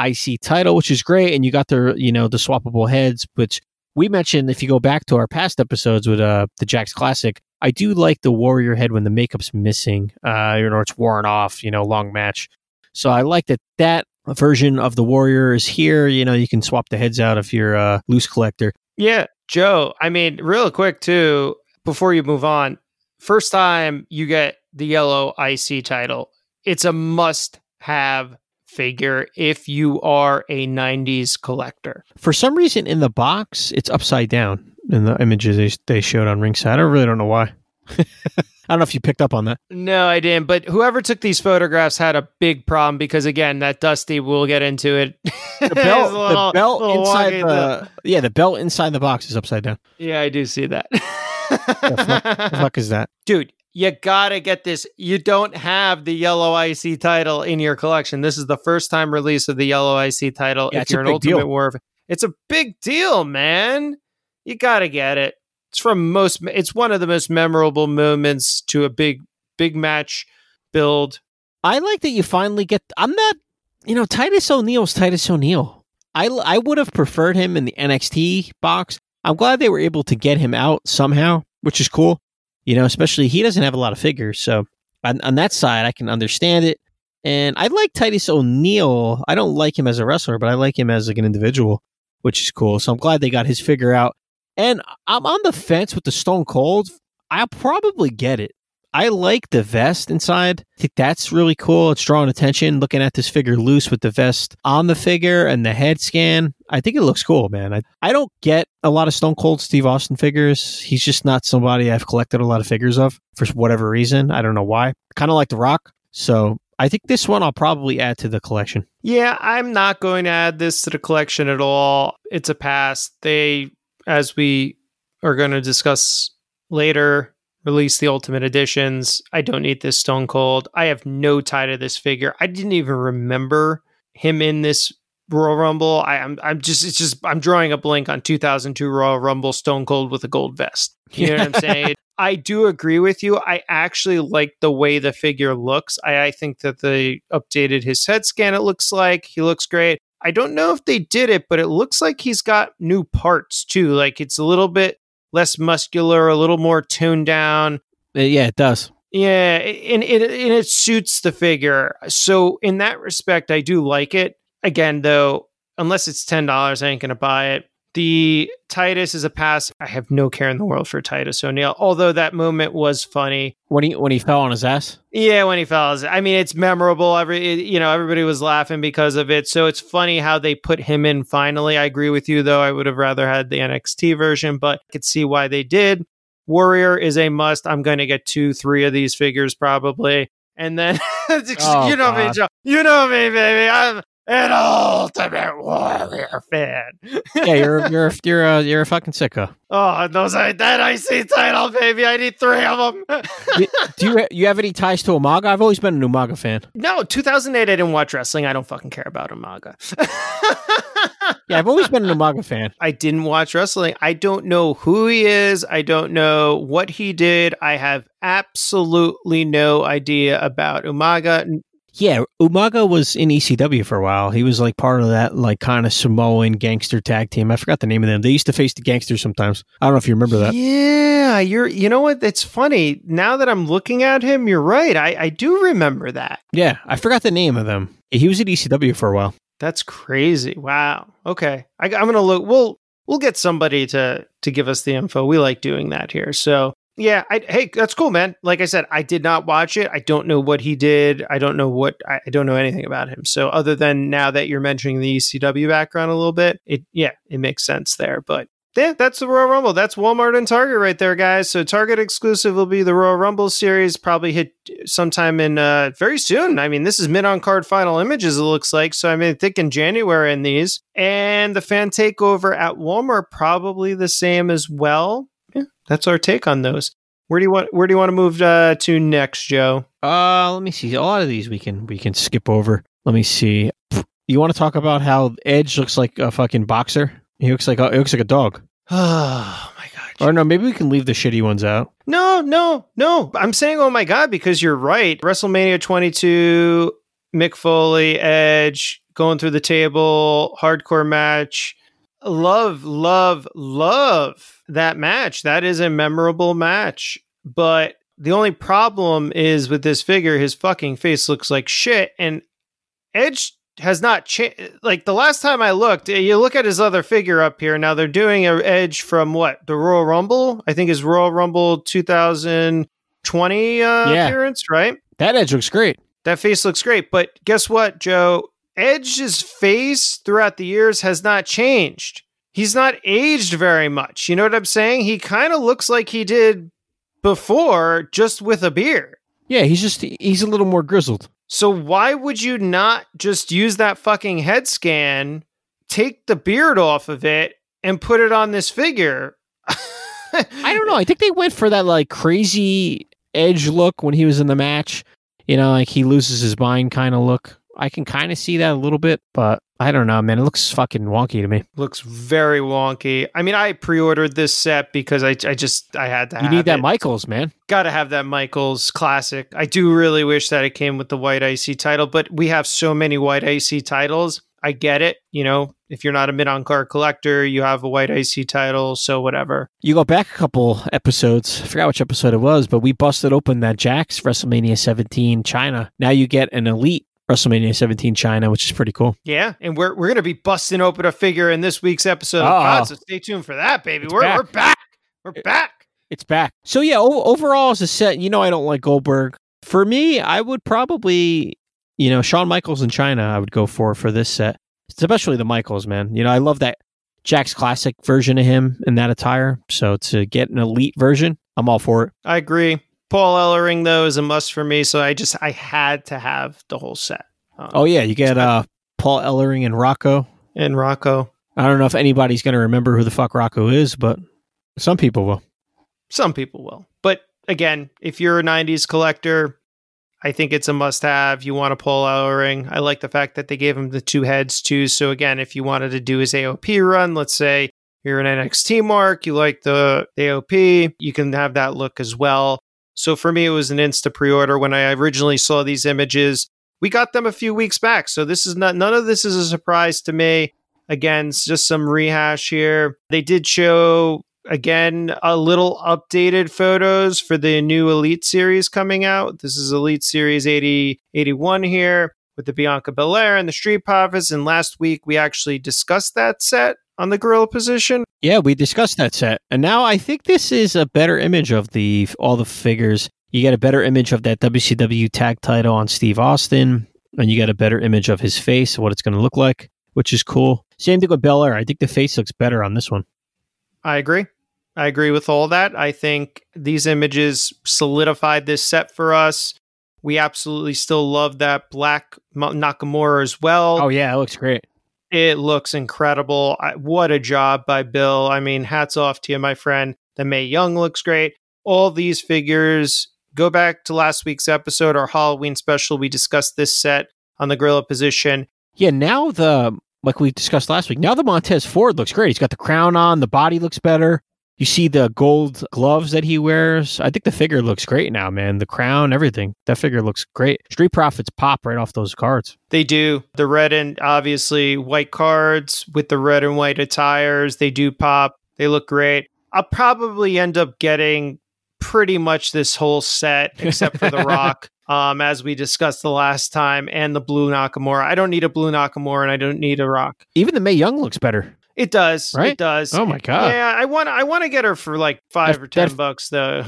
IC title, which is great. And you got the swappable heads, which we mentioned if you go back to our past episodes with the Jack's Classic. I do like the Warrior head when the makeup's missing, or it's worn off, you know, long match. So I like that version of the Warrior is here. You know, you can swap the heads out if you're a loose collector. Yeah, Joe, I mean, real quick too, before you move on, first time you get the yellow IC title, it's a must-have figure if you are a 90s collector. For some reason in the box, it's upside down. In the images they showed on Ringside. I really don't know why. I don't know if you picked up on that. No, I didn't. But whoever took these photographs had a big problem because, again, that Dusty, we'll get into it. The belt inside the box is upside down. Yeah, I do see that. The fuck is that? Dude, you gotta get this. You don't have the yellow IC title in your collection. This is the first time release of the yellow IC title. Yeah, if you're an Ultimate Warrior, it's a big deal, man. You got to get it. It's one of the most memorable moments to a big, big match build. I like that you finally get, Titus O'Neil's Titus O'Neil. I would have preferred him in the NXT box. I'm glad they were able to get him out somehow, which is cool. You know, especially he doesn't have a lot of figures. So on that side, I can understand it. And I like Titus O'Neil. I don't like him as a wrestler, but I like him as like an individual, which is cool. So I'm glad they got his figure out. And I'm on the fence with the Stone Cold. I'll probably get it. I like the vest inside. I think that's really cool. It's drawing attention, looking at this figure loose with the vest on the figure and the head scan. I think it looks cool, man. I don't get a lot of Stone Cold Steve Austin figures. He's just not somebody I've collected a lot of figures of for whatever reason. I don't know why. Kind of like The Rock. So I think this one I'll probably add to the collection. Yeah, I'm not going to add this to the collection at all. It's a pass. They, as we are going to discuss later, release the Ultimate Editions. I don't need this Stone Cold. I have no tie to this figure. I didn't even remember him in this Royal Rumble. I'm drawing a blank on 2002 Royal Rumble Stone Cold with a gold vest. You know what I'm saying? I do agree with you. I actually like the way the figure looks. I think that they updated his head scan. It looks like he looks great. I don't know if they did it, but it looks like he's got new parts too. Like it's a little bit less muscular, a little more toned down. Yeah, it does. Yeah, and it suits the figure. So in that respect, I do like it. Again, though, unless it's $10, I ain't going to buy it. The Titus is a pass. I have no care in the world for Titus O'Neil, although that moment was funny. When he fell on his ass? Yeah, when he fell. I mean, it's memorable. Everybody was laughing because of it. So it's funny how they put him in finally. I agree with you, though. I would have rather had the NXT version, but I could see why they did. Warrior is a must. I'm going to get 2-3 of these figures probably. And then, me, Joe. You know me, baby. I'm an ultimate Warrior fan. Yeah, you're a fucking sicko. Oh, those that IC title, baby! I need 3 of them. Do you have any ties to Umaga? I've always been an Umaga fan. No, 2008. I didn't watch wrestling. I don't fucking care about Umaga. Yeah, I've always been an Umaga fan. I didn't watch wrestling. I don't know who he is. I don't know what he did. I have absolutely no idea about Umaga. Yeah, Umaga was in ECW for a while. He was like part of that like kind of Samoan gangster tag team. I forgot the name of them. They used to face the gangsters sometimes. I don't know if you remember that. Yeah, you know what? It's funny. Now that I'm looking at him, you're right. I do remember that. Yeah, I forgot the name of them. He was at ECW for a while. That's crazy. Wow. Okay. I'm going to look. We'll get somebody to give us the info. We like doing that here. So yeah, hey, that's cool, man. Like I said, I did not watch it. I don't know what he did. I don't know anything about him. So other than now that you're mentioning the ECW background a little bit, it makes sense there. But yeah, that's the Royal Rumble. That's Walmart and Target right there, guys. So Target exclusive will be the Royal Rumble series, probably hit sometime in very soon. I mean, this is Mint on Card final images, it looks like. So I mean, I think in January in these. And the Fan Takeover at Walmart, probably the same as well. Yeah, that's our take on those. Where do you want to move to next, Joe? Let me see. A lot of these we can skip over. Let me see. You want to talk about how Edge looks like a fucking boxer? He looks like a dog. Oh my god! Or no, maybe we can leave the shitty ones out. No. I'm saying oh my god because you're right. WrestleMania 22, Mick Foley, Edge going through the table, hardcore match. Love that match. That is a memorable match. But the only problem is with this figure, his fucking face looks like shit, and Edge has not changed. Like the last time I looked, you look at his other figure up here. Now they're doing an Edge from what? The Royal Rumble? I think is Royal Rumble 2020 appearance, right? That Edge looks great. That face looks great. But guess what, Joe? Edge's face throughout the years has not changed. He's not aged very much. You know what I'm saying? He kind of looks like he did before, just with a beard. Yeah, he's a little more grizzled. So why would you not just use that fucking head scan, take the beard off of it, and put it on this figure? I don't know. I think they went for that like crazy Edge look when he was in the match. You know, like he loses his mind kind of look. I can kind of see that a little bit, but I don't know, man. It looks fucking wonky to me. Looks very wonky. I mean, I pre-ordered this set because I had to have it. You need that Michaels, man. Got to have that Michaels classic. I do really wish that it came with the white IC title, but we have so many white IC titles. I get it. You know, if you're not a Mint on Card collector, you have a white IC title, so whatever. You go back a couple episodes. I forgot which episode it was, but we busted open that Jax WrestleMania 17 China. Now you get an Elite WrestleMania 17 China, which is pretty cool. Yeah, and we're going to be busting open a figure in this week's episode of Pod, so stay tuned for that, baby. We're back. It's back. So yeah, overall as a set, you know, I don't like Goldberg. For me, I would probably, you know, Shawn Michaels and China I would go for this set, especially the Michaels, man. You know, I love that Jack's classic version of him in that attire, so to get an Elite version, I'm all for it. I agree. Paul Ellering, though, is a must for me, so I had to have the whole set. You get Paul Ellering and Rocco. I don't know if anybody's going to remember who the fuck Rocco is, but some people will. But again, if you're a 90s collector, I think it's a must-have. You want a Paul Ellering. I like the fact that they gave him the 2 heads, too. So again, if you wanted to do his AOP run, let's say you're an NXT mark, you like the AOP, you can have that look as well. So for me, it was an Insta pre-order when I originally saw these images. We got them a few weeks back, so this is none of this is a surprise to me. Again, it's just some rehash here. They did show, again, a little updated photos for the new Elite Series coming out. This is Elite Series 81 here. with the Bianca Belair and the Street Profits. And last week, we actually discussed that set on the gorilla position. Yeah, we discussed that set. And now I think this is a better image of all the figures. You get a better image of that WCW tag title on Steve Austin, and you get a better image of his face, what it's going to look like, which is cool. Same thing with Belair. I think the face looks better on this one. I agree. I agree with all that. I think these images solidified this set for us. We absolutely still love that black Nakamura as well. Oh, yeah, it looks great. It looks incredible. What a job by Bill. I mean, hats off to you, my friend. The Mae Young looks great. All these figures, go back to last week's episode, our Halloween special. We discussed this set on the gorilla position. Yeah, now like we discussed last week, now the Montez Ford looks great. He's got the crown on. The body looks better. You see the gold gloves that he wears. I think the figure looks great now, man. The crown, everything. That figure looks great. Street Profits pop right off those cards. They do. The red and obviously white cards with the red and white attires. They do pop. They look great. I'll probably end up getting pretty much this whole set except for The Rock, as we discussed the last time, and the blue Nakamura. I don't need a blue Nakamura and I don't need a Rock. Even the Mae Young looks better. It does. Right? It does. Oh my God. Yeah, I want to get her for like $5 or $10 bucks though.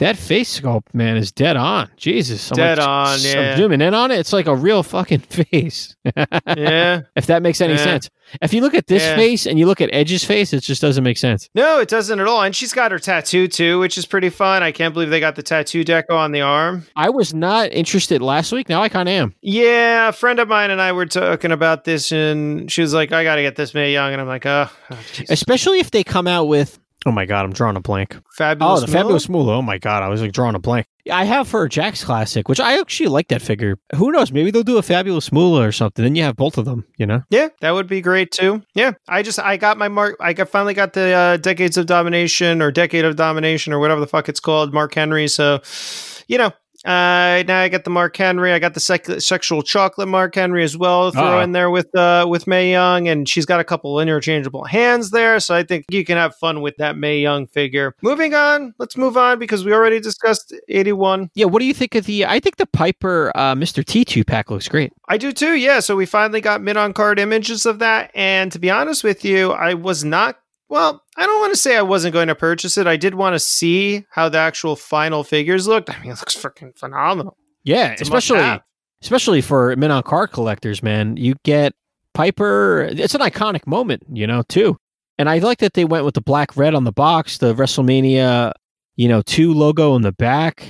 that face sculpt, man, is dead on. Jesus. I'm zooming in on it. It's like a real fucking face. Yeah. If that makes any sense. If you look at this face and you look at Edge's face, it just doesn't make sense. No, it doesn't at all. And she's got her tattoo too, which is pretty fun. I can't believe they got the tattoo deco on the arm. I was not interested last week. Now I kind of am. Yeah. A friend of mine and I were talking about this and she was like, I got to get this Mae Young. And I'm like, oh geez. Especially if they come out with, oh my God, I'm drawing a blank. Fabulous Moolah? The Fabulous Moolah. Oh my God, I was like drawing a blank. I have her Jack's Classic, which I actually like that figure. Who knows? Maybe they'll do a Fabulous Moolah or something. Then you have both of them, you know? Yeah, that would be great too. Yeah, I got my mark. I finally got the Decade of Domination or whatever the fuck it's called, Mark Henry. So, you know, now I got the Mark Henry. I got the Sexual Chocolate Mark Henry as well. Throw in there with Mae Young, and she's got a couple interchangeable hands there. So I think you can have fun with that Mae Young figure. Moving on, let's move on because we already discussed 81. Yeah, what do you think of I think the Piper Mr. T2 pack looks great. I do too. Yeah, so we finally got mint on card images of that, and to be honest with you, I don't want to say I wasn't going to purchase it. I did want to see how the actual final figures looked. I mean, it looks freaking phenomenal. Yeah, especially for Mint on Card collectors, man. You get Piper. It's an iconic moment, you know, too. And I like that they went with the black red on the box, the WrestleMania, 2 logo on the back,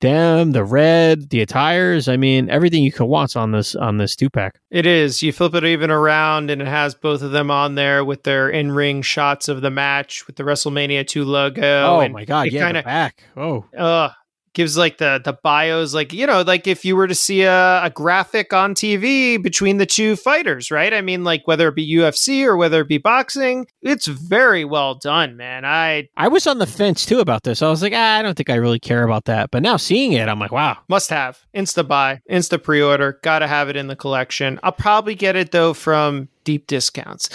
the red, the attires. I mean, everything you could want's on this 2-pack. It is. You flip it even around and it has both of them on there with their in-ring shots of the match with the WrestleMania 2 logo. Oh, and my God. Yeah, kinda, the back. Oh. Gives like the bios, like, like if you were to see a graphic on TV between the two fighters, right? I mean, like whether it be UFC or whether it be boxing, it's very well done, man. I was on the fence too about this. I was like, I don't think I really care about that. But now seeing it, I'm like, wow. Must have. Insta buy, Insta pre-order. Got to have it in the collection. I'll probably get it though from deep discounts.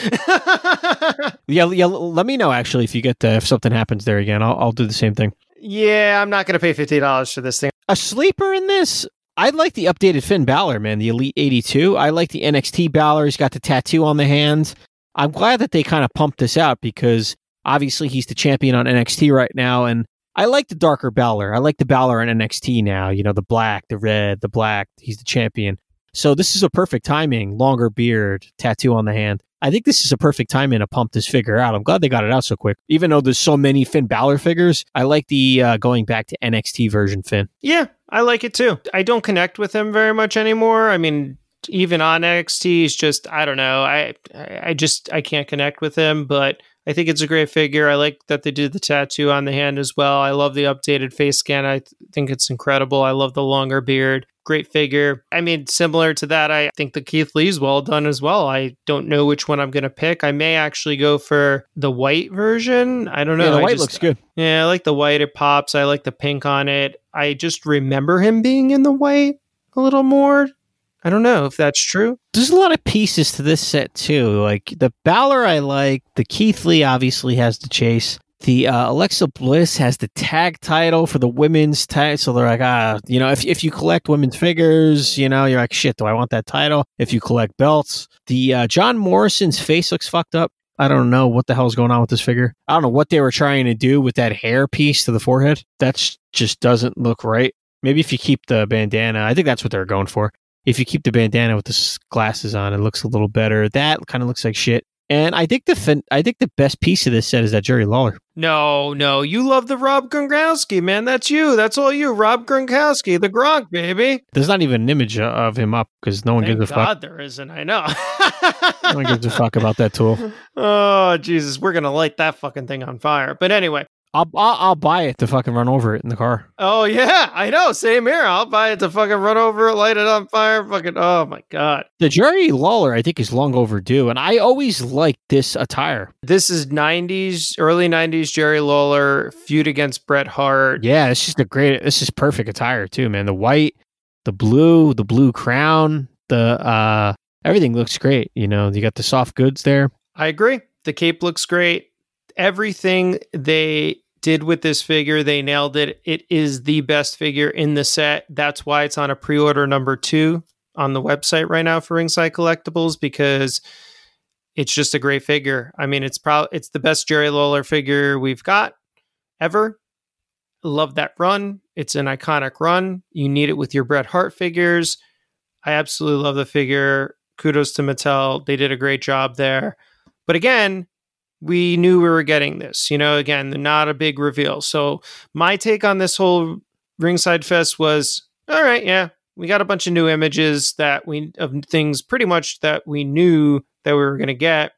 yeah. Let me know actually if you get if something happens there again. I'll do the same thing. Yeah, I'm not going to pay $50 for this thing. A sleeper in this? I like the updated Finn Balor, man, the Elite 82. I like the NXT Balor. He's got the tattoo on the hands. I'm glad that they kind of pumped this out because obviously he's the champion on NXT right now. And I like the darker Balor. I like the Balor on NXT now. The black, the red, the black. He's the champion. So this is a perfect timing. Longer beard, tattoo on the hand. I think this is a perfect timing to pump this figure out. I'm glad they got it out so quick. Even though there's so many Finn Balor figures, I like the going back to NXT version Finn. Yeah, I like it too. I don't connect with him very much anymore. I mean, even on NXT, he's just, I don't know. I can't connect with him, but I think it's a great figure. I like that they did the tattoo on the hand as well. I love the updated face scan. I think it's incredible. I love the longer beard. Great figure. I mean, similar to that, I think the Keith Lee's well done as well. I don't know which one I'm going to pick. I may actually go for the white version. I don't know. Yeah, the white looks good. Yeah, I like the white. It pops. I like the pink on it. I just remember him being in the white a little more. I don't know if that's true. There's a lot of pieces to this set, too. Like the Balor I like. The Keith Lee obviously has the chase. The Alexa Bliss has the tag title for the women's tag. So they're like, you know, if you collect women's figures, you know, you're like, shit, do I want that title? If you collect belts, the John Morrison's face looks fucked up. I don't know what the hell's going on with this figure. I don't know what they were trying to do with that hair piece to the forehead. That just doesn't look right. Maybe if you keep the bandana, I think that's what they're going for. If you keep the bandana with the glasses on, it looks a little better. That kind of looks like shit. And I think the best piece of this set is that Jerry Lawler. No, you love the Rob Gronkowski, man. That's you. That's all you, Rob Gronkowski, the Gronk, baby. There's not even an image of him up because no one gives a fuck. God, there isn't. I know. No one gives a fuck about that tool. Oh, Jesus. We're going to light that fucking thing on fire. But anyway. I'll buy it to fucking run over it in the car. Oh, yeah. I know. Same here. I'll buy it to fucking run over it, light it on fire. Fucking, oh, my God. The Jerry Lawler, I think, is long overdue. And I always liked this attire. This is 90s, early 90s Jerry Lawler, feud against Bret Hart. Yeah, it's just this is perfect attire, too, man. The white, the blue crown, everything looks great. You know, you got the soft goods there. I agree. The cape looks great. Everything they did with this figure, they nailed it. It is the best figure in the set. That's why it's on a pre-order number 2 on the website right now for Ringside Collectibles, because it's just a great figure. I mean, it's the best Jerry Lawler figure we've got ever. Love that run. It's an iconic run. You need it with your Bret Hart figures. I absolutely love the figure. Kudos to Mattel. They did a great job there. But again, we knew we were getting this, you know, again, not a big reveal. So my take on this whole Ringside Fest was, all right, yeah, we got a bunch of new images of things pretty much that we knew that we were going to get.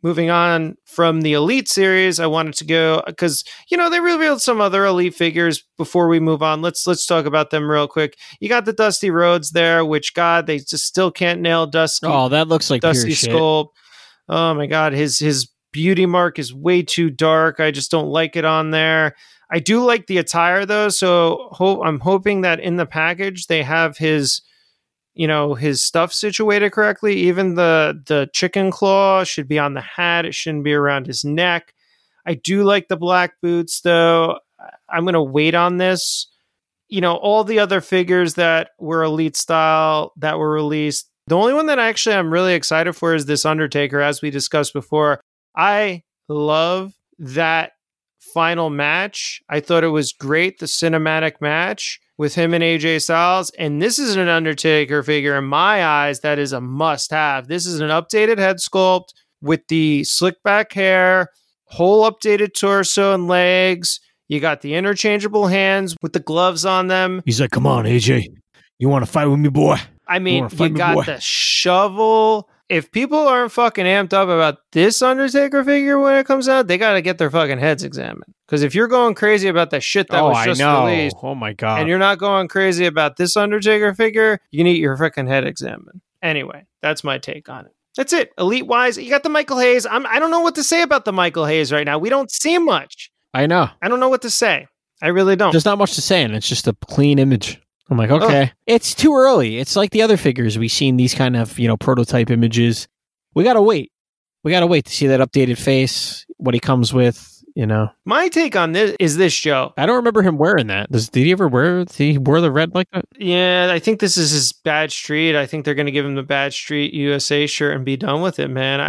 Moving on from the Elite series, I wanted to go because, you know, they revealed some other Elite figures before we move on. Let's talk about them real quick. You got the Dusty Rhodes there, which, God, they just still can't nail Dusty. Oh, that looks like Dusty Skull. Oh, my God. His beauty mark is way too dark. I just don't like it on there. I do like the attire though, so I'm hoping that in the package they have his, you know, his stuff situated correctly. Even the chicken claw should be on the hat. It shouldn't be around his neck. I do like the black boots though. I'm gonna wait on this. You know, all the other figures that were Elite style that were released, the only one that I'm really excited for is this Undertaker, as we discussed before. I love that final match. I thought it was great, the cinematic match with him and AJ Styles. And this is an Undertaker figure in my eyes that is a must-have. This is an updated head sculpt with the slick back hair, whole updated torso and legs. You got the interchangeable hands with the gloves on them. He's like, come on, AJ. You want to fight with me, boy? I mean, you got the shovel. If people aren't fucking amped up about this Undertaker figure when it comes out, they got to get their fucking heads examined. Because if you're going crazy about that shit that was just released, oh my God, and you're not going crazy about this Undertaker figure, you need your fucking head examined. Anyway, that's my take on it. That's it. Elite wise, you got the Michael Hayes. I don't know what to say about the Michael Hayes right now. We don't see much. I know. I don't know what to say. I really don't. There's not much to say, and it's just a clean image. I'm like, okay, It's too early. It's like the other figures. We've seen these kind of, you know, prototype images. We got to wait. We got to wait to see that updated face, what he comes with, you know. My take on this is this, Joe. I don't remember him wearing that. Did he wear the red like that? Yeah, I think this is his Bad Street. I think they're going to give him the Bad Street USA shirt and be done with it, man.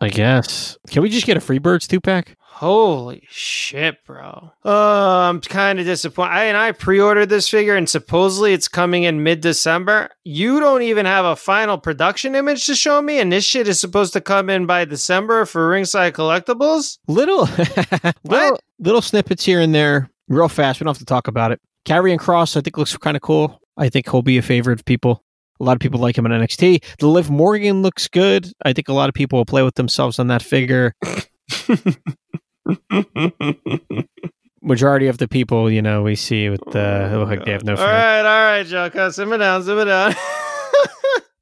I guess. Can we just get a Freebirds 2-pack? Holy shit, bro. I'm kind of disappointed. I pre-ordered this figure and supposedly it's coming in mid-December. You don't even have a final production image to show me, and this shit is supposed to come in by December for Ringside Collectibles? Little snippets here and there real fast. We don't have to talk about it. Karrion Kross, I think, looks kind of cool. I think he'll be a favorite of people. A lot of people like him in NXT. The Liv Morgan looks good. I think a lot of people will play with themselves on that figure. Majority of the people, you know, we see with the look like they have no friends. All right, Joe, simmer down.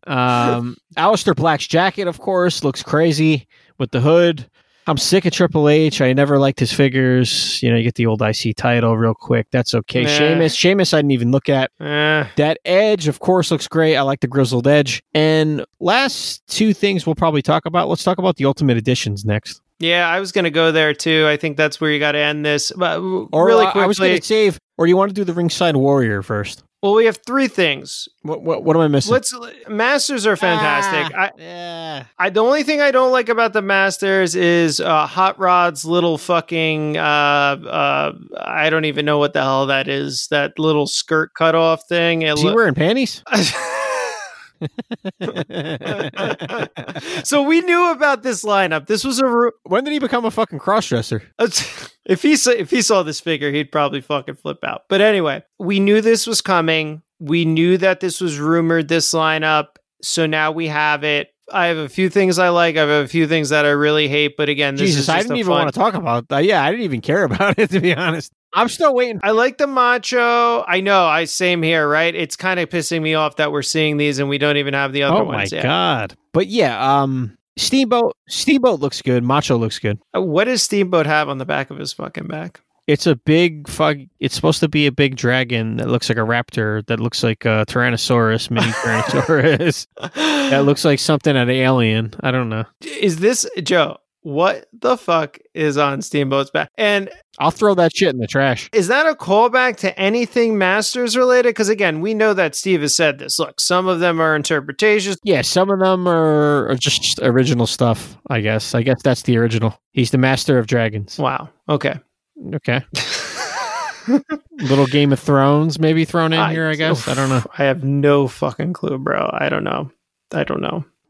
Aleister Black's jacket, of course, looks crazy with the hood. I'm sick of Triple H. I never liked his figures. You know, you get the old IC title real quick. That's okay. Nah. Sheamus, I didn't even look at. Nah. That Edge, of course, looks great. I like the grizzled Edge. And last two things we'll probably talk about. Let's talk about the Ultimate Editions next. Yeah, I was going to go there too. I think that's where you got to end this. But really quickly, I was going to save. Or do you want to do the Ringside Warrior first? Well, we have three things. What am I missing? Masters are fantastic. The only thing I don't like about the Masters is Hot Rod's little fucking... I don't even know what the hell that is. That little skirt cutoff thing. Is he wearing panties? So we knew about this lineup. This was when did he become a fucking crossdresser? If he saw this figure, he'd probably fucking flip out. But anyway, we knew this was coming. We knew that this was rumored, this lineup. So now we have it. I have a few things I like. I have a few things that I really hate. But again, this is just I didn't even want to talk about that. Yeah, I didn't even care about it, to be honest. I'm still waiting. I like the Macho. I know. Same here, right? It's kind of pissing me off that we're seeing these and we don't even have the other ones yet. Oh my God. But yeah, Steamboat looks good. Macho looks good. What does Steamboat have on the back of his fucking back? It's a big it's supposed to be a big dragon that looks like a raptor, that looks like a Tyrannosaurus, mini Tyrannosaurus. That looks like something out of Alien. I don't know. Is this Joe? What the fuck is on Steamboat's back? And I'll throw that shit in the trash. Is that a callback to anything Masters related? Because again, we know that Steve has said this. Look, some of them are interpretations. Yeah, some of them are just original stuff, I guess. I guess that's the original. He's the master of dragons. Wow. Okay. Little Game of Thrones maybe thrown in here, I guess. I don't know. I have no fucking clue, bro. I don't know.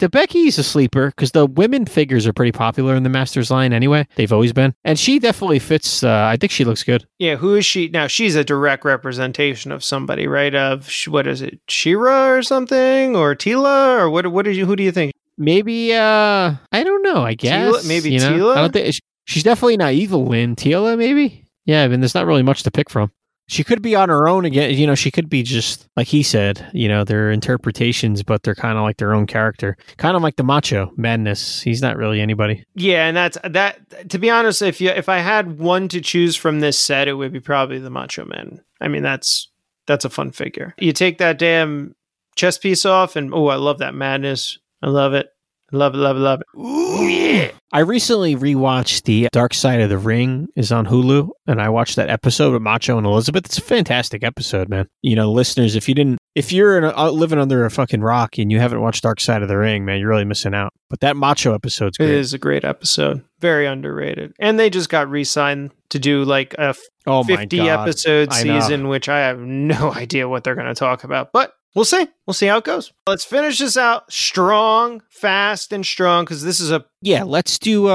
The Becky's a sleeper because the women figures are pretty popular in the Masters line anyway. They've always been. And she definitely fits. I think she looks good. Yeah. Who is she? Now, she's a direct representation of somebody, right? Of what is it? She-Ra or something? Or Teela? Or who do you think? Maybe, I don't know. I guess. Teela? I don't think she's definitely not evil, Lynn. Teela, maybe? Yeah. I mean, there's not really much to pick from. She could be on her own again. You know, she could be just, like he said, you know, they're interpretations, but they're kind of like their own character. Kind of like the Macho Madness. He's not really anybody. Yeah, and that's that. To be honest, if I had one to choose from this set, it would be probably the Macho Man. I mean, that's a fun figure. You take that damn chest piece off and, I love that Madness. I love it. Love it. Ooh, yeah. I recently rewatched The Dark Side of the Ring is on Hulu, and I watched that episode with Macho and Elizabeth. It's a fantastic episode, man. You know, listeners, if you're living under a fucking rock and you haven't watched Dark Side of the Ring, man, you're really missing out. But that Macho episode's great. It is a great episode. Very underrated. And they just got re-signed to do like a 50-episode season, which I have no idea what they're going to talk about, but... We'll see how it goes. Let's finish this out strong, fast, and strong, because this is a... Yeah, let's do,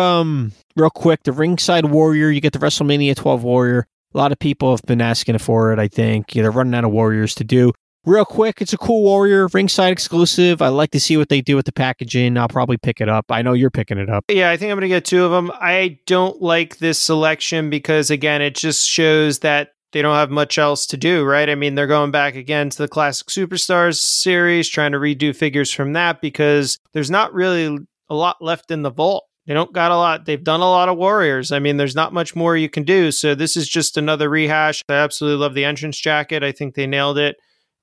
real quick, the Ringside Warrior. You get the WrestleMania 12 Warrior. A lot of people have been asking for it, I think. They're running out of Warriors to do. Real quick, it's a cool Warrior, Ringside exclusive. I like to see what they do with the packaging. I'll probably pick it up. I know you're picking it up. Yeah, I think I'm going to get two of them. I don't like this selection because, again, it just shows that they don't have much else to do, right? I mean, they're going back again to the classic Superstars series, trying to redo figures from that because there's not really a lot left in the vault. They don't got a lot. They've done a lot of Warriors. I mean, there's not much more you can do. So this is just another rehash. I absolutely love the entrance jacket. I think they nailed it.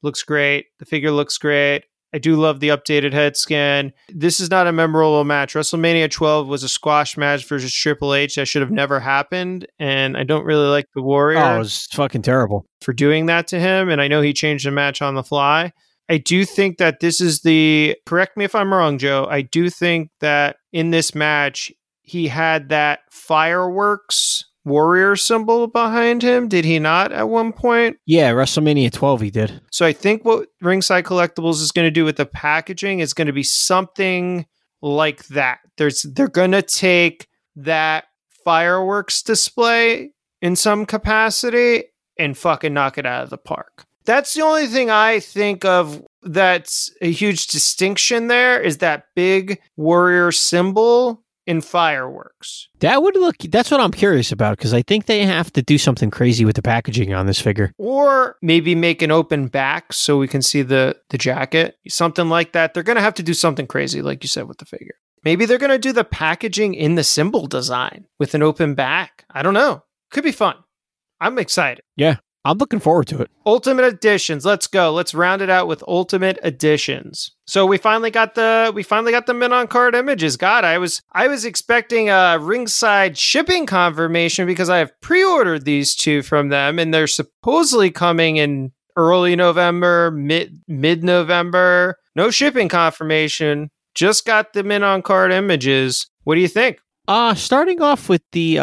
Looks great. The figure looks great. I do love the updated head scan. This is not a memorable match. WrestleMania 12 was a squash match versus Triple H that should have never happened. And I don't really like the Warrior. Oh, it was fucking terrible. For doing that to him. And I know he changed the match on the fly. I do think that this is correct me if I'm wrong, Joe. I do think that in this match, he had that fireworks Warrior symbol behind him, did he not at one point? Yeah, WrestleMania 12 he did. So I think what Ringside Collectibles is going to do with the packaging is going to be something like that. They're going to take that fireworks display in some capacity and fucking knock it out of the park. That's the only thing I think of that's a huge distinction there is that big Warrior symbol in fireworks. That's what I'm curious about, because I think they have to do something crazy with the packaging on this figure. Or maybe make an open back so we can see the jacket. Something like that. They're going to have to do something crazy, like you said, with the figure. Maybe they're going to do the packaging in the symbol design with an open back. I don't know. Could be fun. I'm excited. Yeah, I'm looking forward to it. Ultimate Editions. Let's go. Let's round it out with Ultimate Editions. So we finally got the Mint on Card images. God, I was expecting a Ringside shipping confirmation because I have pre-ordered these two from them, and they're supposedly coming in early November, mid-November. No shipping confirmation. Just got the Mint on Card images. What do you think? Starting off with the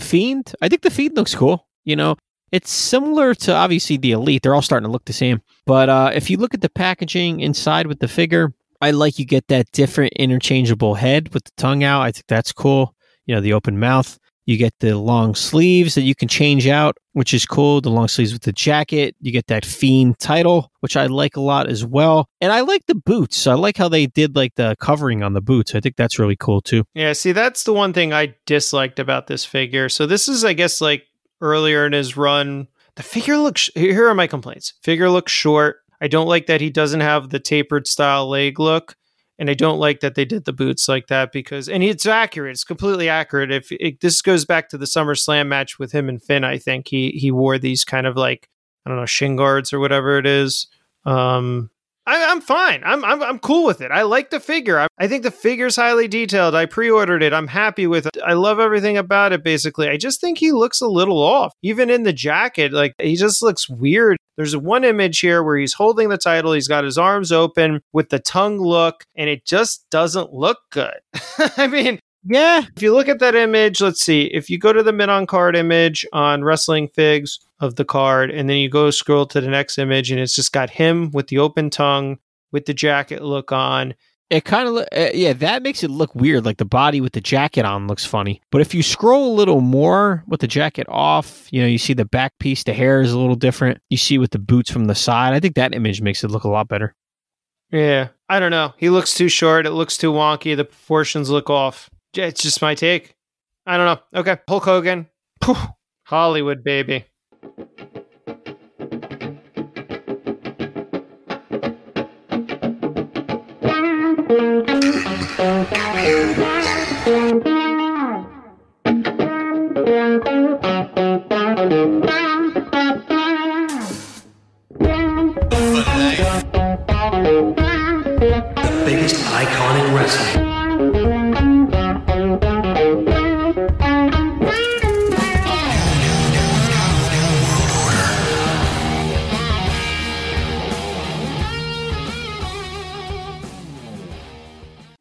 Fiend. I think the Fiend looks cool. You know, it's similar to, obviously, the Elite. They're all starting to look the same. But if you look at the packaging inside with the figure, I like you get that different interchangeable head with the tongue out. I think that's cool. You know, the open mouth. You get the long sleeves that you can change out, which is cool. The long sleeves with the jacket. You get that Fiend title, which I like a lot as well. And I like the boots. I like how they did like the covering on the boots. I think that's really cool too. Yeah, see, that's the one thing I disliked about this figure. So this is, I guess, like, earlier in his run, the figure looks... Here are my complaints. Figure looks short. I don't like that he doesn't have the tapered style leg look. And I don't like that they did the boots like that because... And it's accurate. It's completely accurate. If it, this goes back to the SummerSlam match with him and Finn, I think. He wore these kind of like, I don't know, shin guards or whatever it is. I'm fine. I'm cool with it. I like the figure. I think the figure's highly detailed. I pre-ordered it. I'm happy with it. I love everything about it, basically. I just think he looks a little off. Even in the jacket, like, he just looks weird. There's one image here where he's holding the title. He's got his arms open with the tongue look, and it just doesn't look good. I mean... Yeah. If you look at that image, let's see. If you go to the Mint on Card image on Wrestling Figs of the card, and then you go scroll to the next image, and it's just got him with the open tongue, with the jacket look on. It kind of, yeah, that makes it look weird. Like the body with the jacket on looks funny. But if you scroll a little more with the jacket off, you know, you see the back piece, the hair is a little different. You see with the boots from the side. I think that image makes it look a lot better. Yeah. I don't know. He looks too short. It looks too wonky. The proportions look off. It's just my take. I don't know. Okay. Hulk Hogan. Hollywood, baby. The biggest icon in wrestling.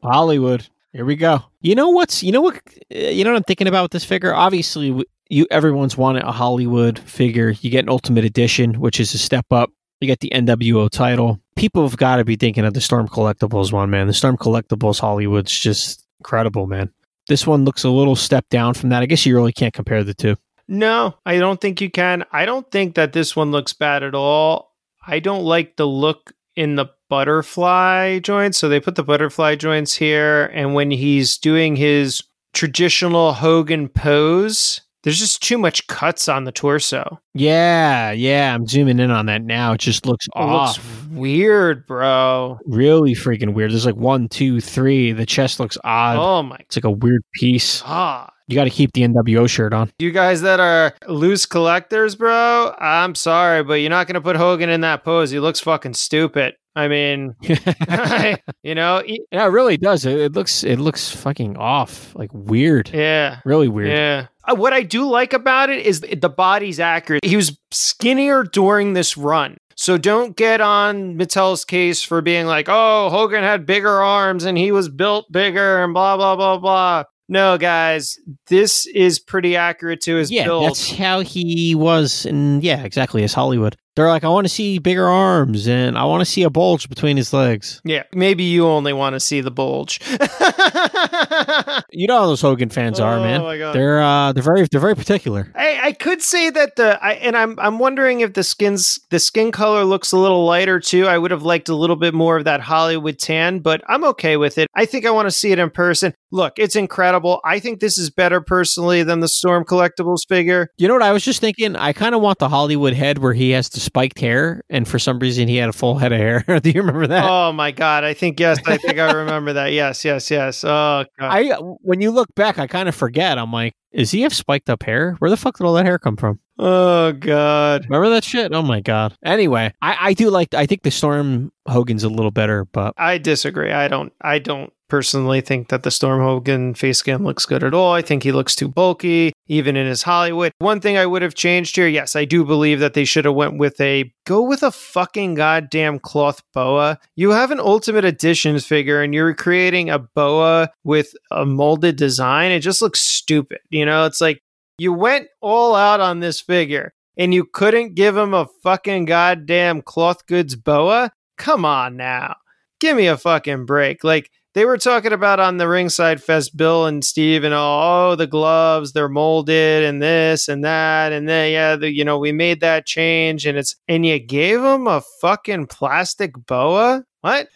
Hollywood. Here we go. You know what I'm thinking about with this figure? Obviously, everyone's wanted a Hollywood figure. You get an Ultimate Edition, which is a step up. You get the NWO title. People have got to be thinking of the Storm Collectibles one, man. The Storm Collectibles Hollywood's just incredible, man. This one looks a little step down from that. I guess you really can't compare the two. No, I don't think you can. I don't think that this one looks bad at all. I don't like the look in the butterfly joints. So they put the butterfly joints here. And when he's doing his traditional Hogan pose, there's just too much cuts on the torso. Yeah. I'm zooming in on that now. It just looks off. Looks weird, bro. Really freaking weird. There's like 1, 2, 3. The chest looks odd. Oh my. It's like a weird piece. Ah. You got to keep the NWO shirt on. You guys that are loose collectors, bro, I'm sorry, but you're not going to put Hogan in that pose. He looks fucking stupid. I mean, you know, yeah, it really does. It looks fucking off, like weird. Yeah. Really weird. Yeah. What I do like about it is the body's accurate. He was skinnier during this run. So don't get on Mattel's case for being like, oh, Hogan had bigger arms and he was built bigger and blah, blah, blah, blah. No, guys, this is pretty accurate to his build. Yeah, that's how he was. And yeah, exactly. As Hollywood. They're like, I want to see bigger arms and I want to see a bulge between his legs. Yeah, maybe you only want to see the bulge. You know how those Hogan fans are, man. My God. They're very particular. I could say that I'm wondering if the skin color looks a little lighter too. I would have liked a little bit more of that Hollywood tan, but I'm okay with it. I think I want to see it in person. Look, it's incredible. I think this is better personally than the Storm Collectibles figure. You know what I was just thinking? I kind of want the Hollywood head where he has the spiked hair, and for some reason he had a full head of hair. Do you remember that? Oh my God. I think I remember that. Yes. Oh God. When you look back, I kind of forget. I'm like, is he have spiked up hair? Where the fuck did all that hair come from? Oh, God. Remember that shit? Oh, my God. Anyway, I do like, I think the Storm Hogan's a little better, but... I disagree. I don't personally think that the Storm Hogan face scan looks good at all. I think he looks too bulky, even in his Hollywood. One thing I would have changed here, yes, I do believe that they should have went with a... Go with a fucking goddamn cloth boa. You have an Ultimate Editions figure and you're creating a boa with a molded design. It just looks stupid. You know, it's like, you went all out on this figure and you couldn't give him a fucking goddamn cloth goods boa? Come on now. Give me a fucking break. Like, they were talking about on the Ringside Fest, Bill and Steve and all, oh, the gloves, they're molded and this and that. And then, yeah, the, you know, we made that change and it's, and you gave him a fucking plastic boa? What?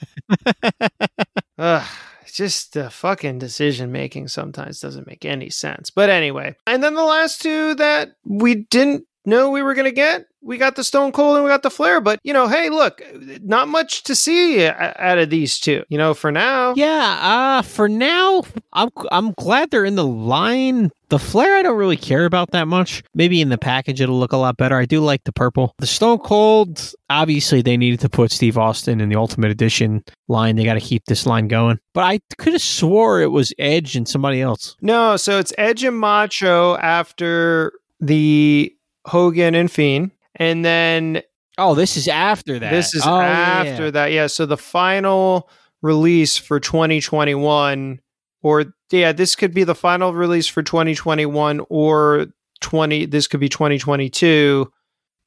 Ugh. Just the fucking decision making sometimes doesn't make any sense. But anyway, and then the last two that we didn't know we were going to get, we got the Stone Cold and we got the Flair. But, you know, hey, look, not much to see out of these two, you know, for now. Yeah, for now, I'm glad they're in the line. The Flair, I don't really care about that much. Maybe in the package, it'll look a lot better. I do like the purple. The Stone Cold, obviously, they needed to put Steve Austin in the Ultimate Edition line. They got to keep this line going. But I could have swore it was Edge and somebody else. No, so it's Edge and Macho after the Hogan and Fiend. And then... Oh, this is after that. This is after that. Yeah, so the final release for 2021... Or, yeah, this could be the final release for 2021 or this could be 2022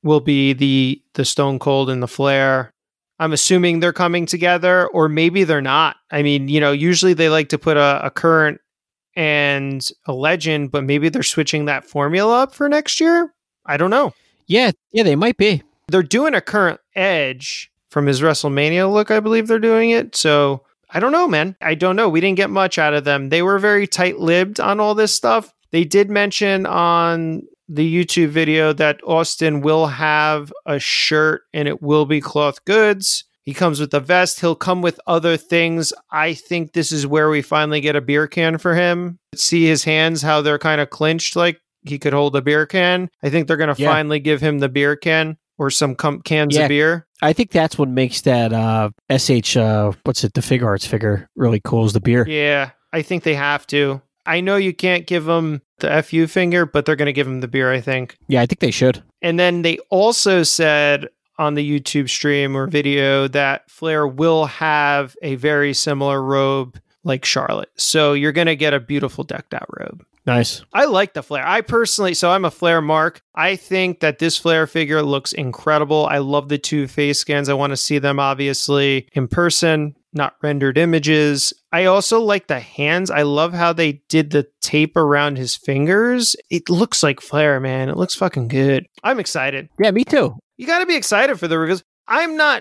will be the Stone Cold and the Flair. I'm assuming they're coming together or maybe they're not. I mean, you know, usually they like to put a current and a legend, but maybe they're switching that formula up for next year. I don't know. Yeah, they might be. They're doing a current Edge from his WrestleMania look. I believe they're doing it. So... I don't know, man. I don't know. We didn't get much out of them. They were very tight-lipped on all this stuff. They did mention on the YouTube video that Austin will have a shirt and it will be cloth goods. He comes with a vest. He'll come with other things. I think this is where we finally get a beer can for him. See his hands, how they're kind of clinched like he could hold a beer can. I think they're going to finally give him the beer can or some cans of beer. I think that's what makes that the Fig Arts figure really cool is the beer. Yeah, I think they have to. I know you can't give them the FU finger, but they're going to give them the beer, I think. Yeah, I think they should. And then they also said on the YouTube stream or video that Flair will have a very similar robe like Charlotte. So you're going to get a beautiful decked out robe. Nice. I like the Flair. I personally, so I'm a Flair mark. I think that this Flair figure looks incredible. I love the two face scans. I want to see them obviously in person, not rendered images. I also like the hands. I love how they did the tape around his fingers. It looks like Flair, man. It looks fucking good. I'm excited. Yeah, me too. You got to be excited for the reviews. I'm not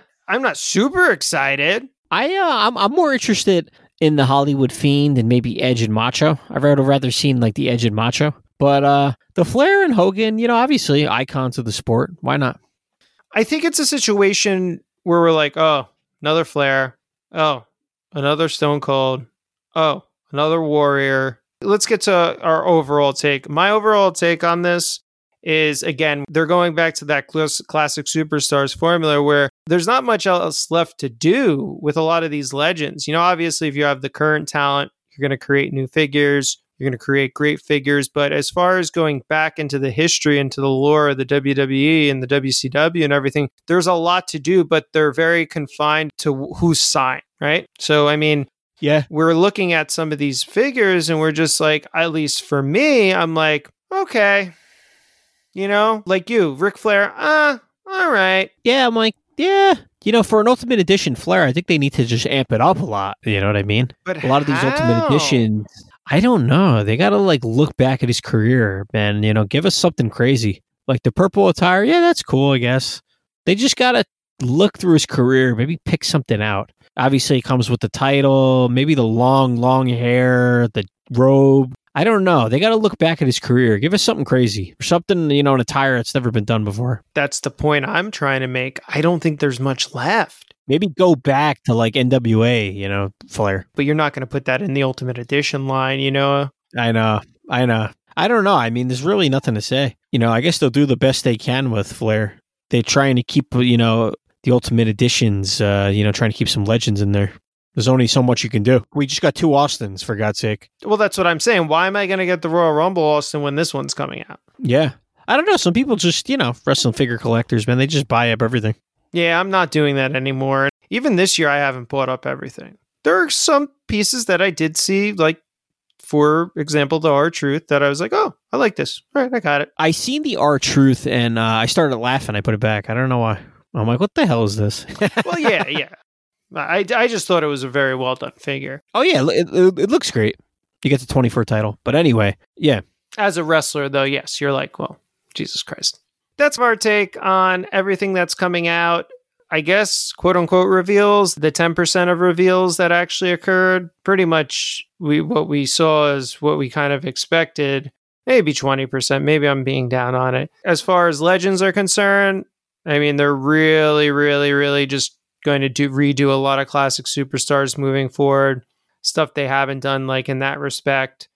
super excited. I'm more interested in the Hollywood Fiend and maybe Edge and Macho. I would have rather seen like the Edge and Macho. But the Flair and Hogan, you know, obviously icons of the sport. Why not? I think it's a situation where we're like, oh, another Flair. Oh, another Stone Cold. Oh, another Warrior. Let's get to our overall take. My overall take on this is, again, they're going back to that classic superstars formula where there's not much else left to do with a lot of these legends. You know, obviously, if you have the current talent, you're going to create new figures. You're going to create great figures. But as far as going back into the history, into the lore of the WWE and the WCW and everything, there's a lot to do, but they're very confined to who's signed, right? So, I mean, yeah, we're looking at some of these figures and we're just like, at least for me, I'm like, okay. You know, like you, Ric Flair, all right. Yeah, I'm like, yeah. You know, for an Ultimate Edition Flair, I think they need to just amp it up a lot. You know what I mean? But a lot of these Ultimate Editions, I don't know. They got to, like, look back at his career, man. You know, give us something crazy. Like the purple attire, yeah, that's cool, I guess. They just got to look through his career, maybe pick something out. Obviously, it comes with the title, maybe the long hair, the robe. I don't know. They got to look back at his career. Give us something crazy or something, you know, an attire that's never been done before. That's the point I'm trying to make. I don't think there's much left. Maybe go back to like NWA, you know, Flair. But you're not going to put that in the Ultimate Edition line, you know? I know. I don't know. I mean, there's really nothing to say. You know, I guess they'll do the best they can with Flair. They're trying to keep, you know, the Ultimate Editions, you know, trying to keep some legends in there. There's only so much you can do. We just got two Austins, for God's sake. Well, that's what I'm saying. Why am I going to get the Royal Rumble Austin when this one's coming out? Yeah. I don't know. Some people just, you know, wrestling figure collectors, man, they just buy up everything. Yeah, I'm not doing that anymore. Even this year, I haven't bought up everything. There are some pieces that I did see, like, for example, the R-Truth that I was like, oh, I like this. All right, I got it. I seen the R-Truth and I started laughing. I put it back. I don't know why. I'm like, what the hell is this? Well, yeah, yeah. I just thought it was a very well done figure. Oh, yeah. It looks great. You get the 24 title. But anyway, yeah. As a wrestler, though, yes, you're like, well, Jesus Christ. That's our take on everything that's coming out. I guess, quote unquote, reveals, the 10% of reveals that actually occurred, pretty much what we saw is what we kind of expected. Maybe 20%. Maybe I'm being down on it. As far as Legends are concerned, I mean, they're really, really, really just going to redo a lot of classic superstars moving forward. Stuff they haven't done, like, in that respect.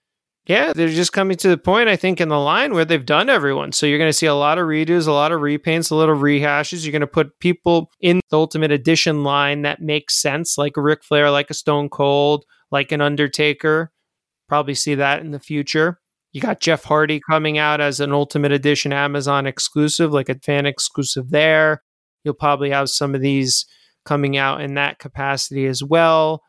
Yeah, they're just coming to the point, I think, in the line where they've done everyone. So you're going to see a lot of redos, a lot of repaints, a little rehashes. You're going to put people in the Ultimate Edition line that makes sense, like a Ric Flair, like a Stone Cold, like an Undertaker. Probably see that in the future. You got Jeff Hardy coming out as an Ultimate Edition Amazon exclusive, like a fan exclusive there. You'll probably have some of these coming out in that capacity as well.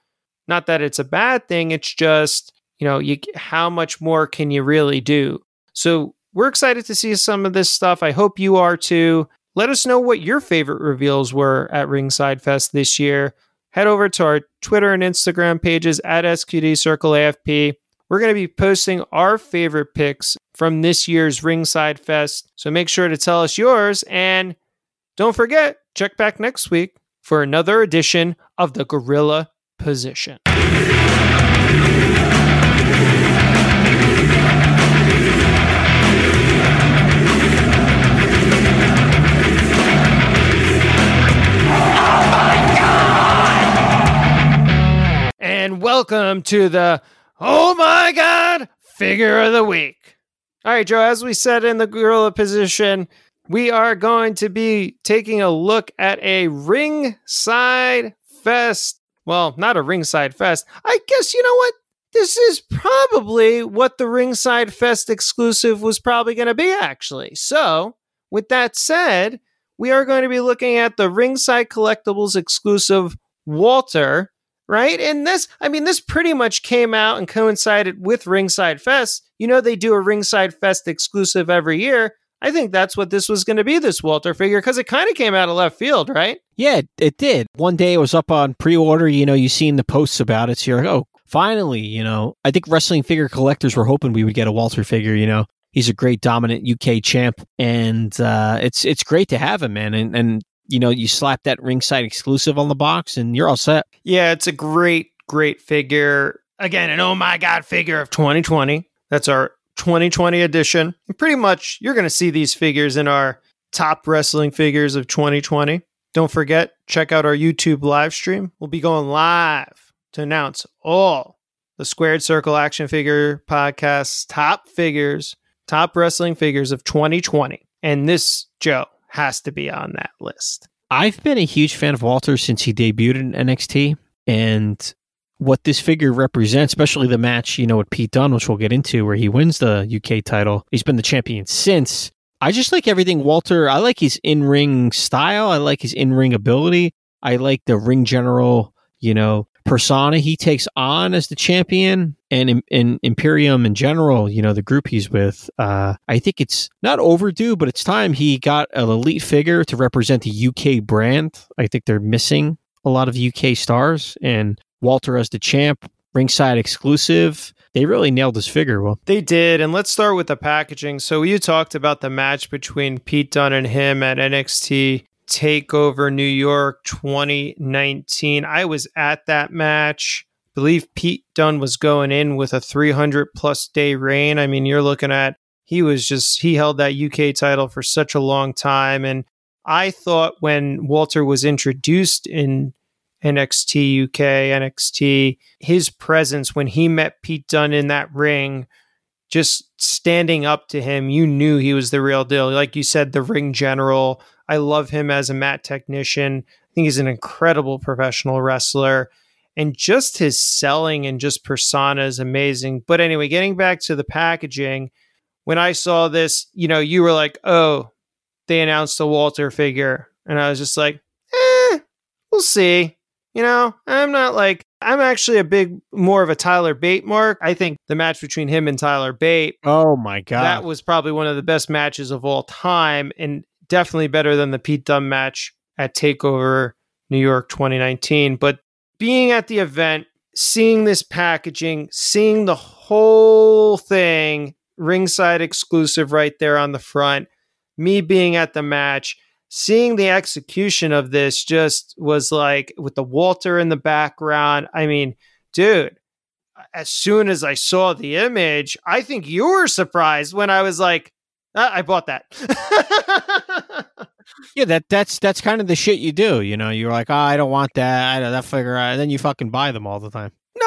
Not that it's a bad thing. It's just, you know, how much more can you really do? So we're excited to see some of this stuff. I hope you are too. Let us know what your favorite reveals were at Ringside Fest this year. Head over to our Twitter and Instagram pages at SQD Circle AFP. We're going to be posting our favorite picks from this year's Ringside Fest. So make sure to tell us yours. And don't forget, check back next week for another edition of the Gorilla Position. And welcome to the Oh My God Figure of the Week. All right, Joe, as we said in the Gorilla Position, we are going to be taking a look at a Ringside Fest. Well, not a Ringside Fest. I guess, you know what? This is probably what the Ringside Fest exclusive was probably going to be, actually. So, with that said, we are going to be looking at the Ringside Collectibles exclusive Walter. Right? And this, I mean, this pretty much came out and coincided with Ringside Fest. You know, they do a Ringside Fest exclusive every year. I think that's what this was going to be, this Walter figure, because it kind of came out of left field, right? Yeah, it did. One day it was up on pre-order. You know, you've seen the posts about it. So you're like, oh, finally, you know, I think wrestling figure collectors were hoping we would get a Walter figure, you know. He's a great dominant UK champ. And it's great to have him, man. And you know, you slap that Ringside exclusive on the box and you're all set. Yeah, it's a great, great figure. Again, an Oh My God figure of 2020. That's our 2020 edition. And pretty much, you're going to see these figures in our top wrestling figures of 2020. Don't forget, check out our YouTube live stream. We'll be going live to announce all the Squared Circle Action Figure Podcast's top figures, top wrestling figures of 2020. And this, Joe, has to be on that list. I've been a huge fan of Walter since he debuted in NXT, and what this figure represents, especially the match, you know, with Pete Dunne, which we'll get into, where he wins the UK title. He's been the champion since. I just like everything Walter. I like his in-ring style. I like his in-ring ability. I like the ring general, you know, persona he takes on as the champion, and in Imperium in general, you know, the group he's with. I think it's not overdue, but it's time he got an elite figure to represent the UK brand. I think they're missing a lot of UK stars, and Walter as the champ, Ringside exclusive. They really nailed this figure. Well, they did. And let's start with the packaging. So you talked about the match between Pete Dunne and him at NXT Takeover New York 2019. I was at that match. I believe Pete Dunne was going in with a 300 plus day reign. I mean, you're looking at, he held that UK title for such a long time. And I thought when Walter was introduced in NXT UK, his presence when he met Pete Dunne in that ring just standing up to him, you knew he was the real deal. Like you said, the ring general. I love him as a mat technician. I think he's an incredible professional wrestler. And just his selling and just persona is amazing. But anyway, getting back to the packaging, when I saw this, you know, you were like, oh, they announced the Walter figure. And I was just like, we'll see. You know, I'm actually more of a Tyler Bate mark. I think the match between him and Tyler Bate. Oh, my God. That was probably one of the best matches of all time and definitely better than the Pete Dunne match at TakeOver New York 2019. But being at the event, seeing this packaging, seeing the whole thing, ringside exclusive right there on the front, me being at the match, seeing the execution of this just was like with the Walter in the background. I mean, dude, as soon as I saw the image, I think you were surprised when I was like, I bought that. Yeah, that's kind of the shit you do. You know, you're like, I don't want that. I don't that figure. And then you fucking buy them all the time. No,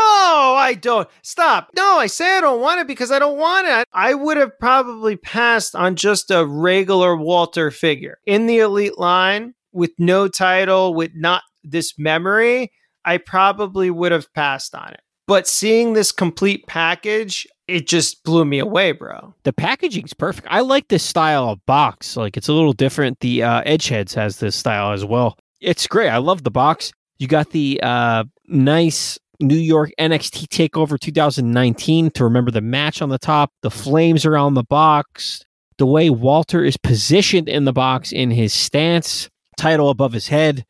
I don't. Stop. No, I say I don't want it because I don't want it. I would have probably passed on just a regular Walter figure in the elite line with no title, with not this memory. I probably would have passed on it. But seeing this complete package, it just blew me away, bro. The packaging's perfect. I like this style of box. Like, it's a little different. The Edgeheads has this style as well. It's great. I love the box. You got the nice New York NXT TakeOver 2019 to remember the match on the top. The flames are on the box. The way Walter is positioned in the box in his stance. Title above his head.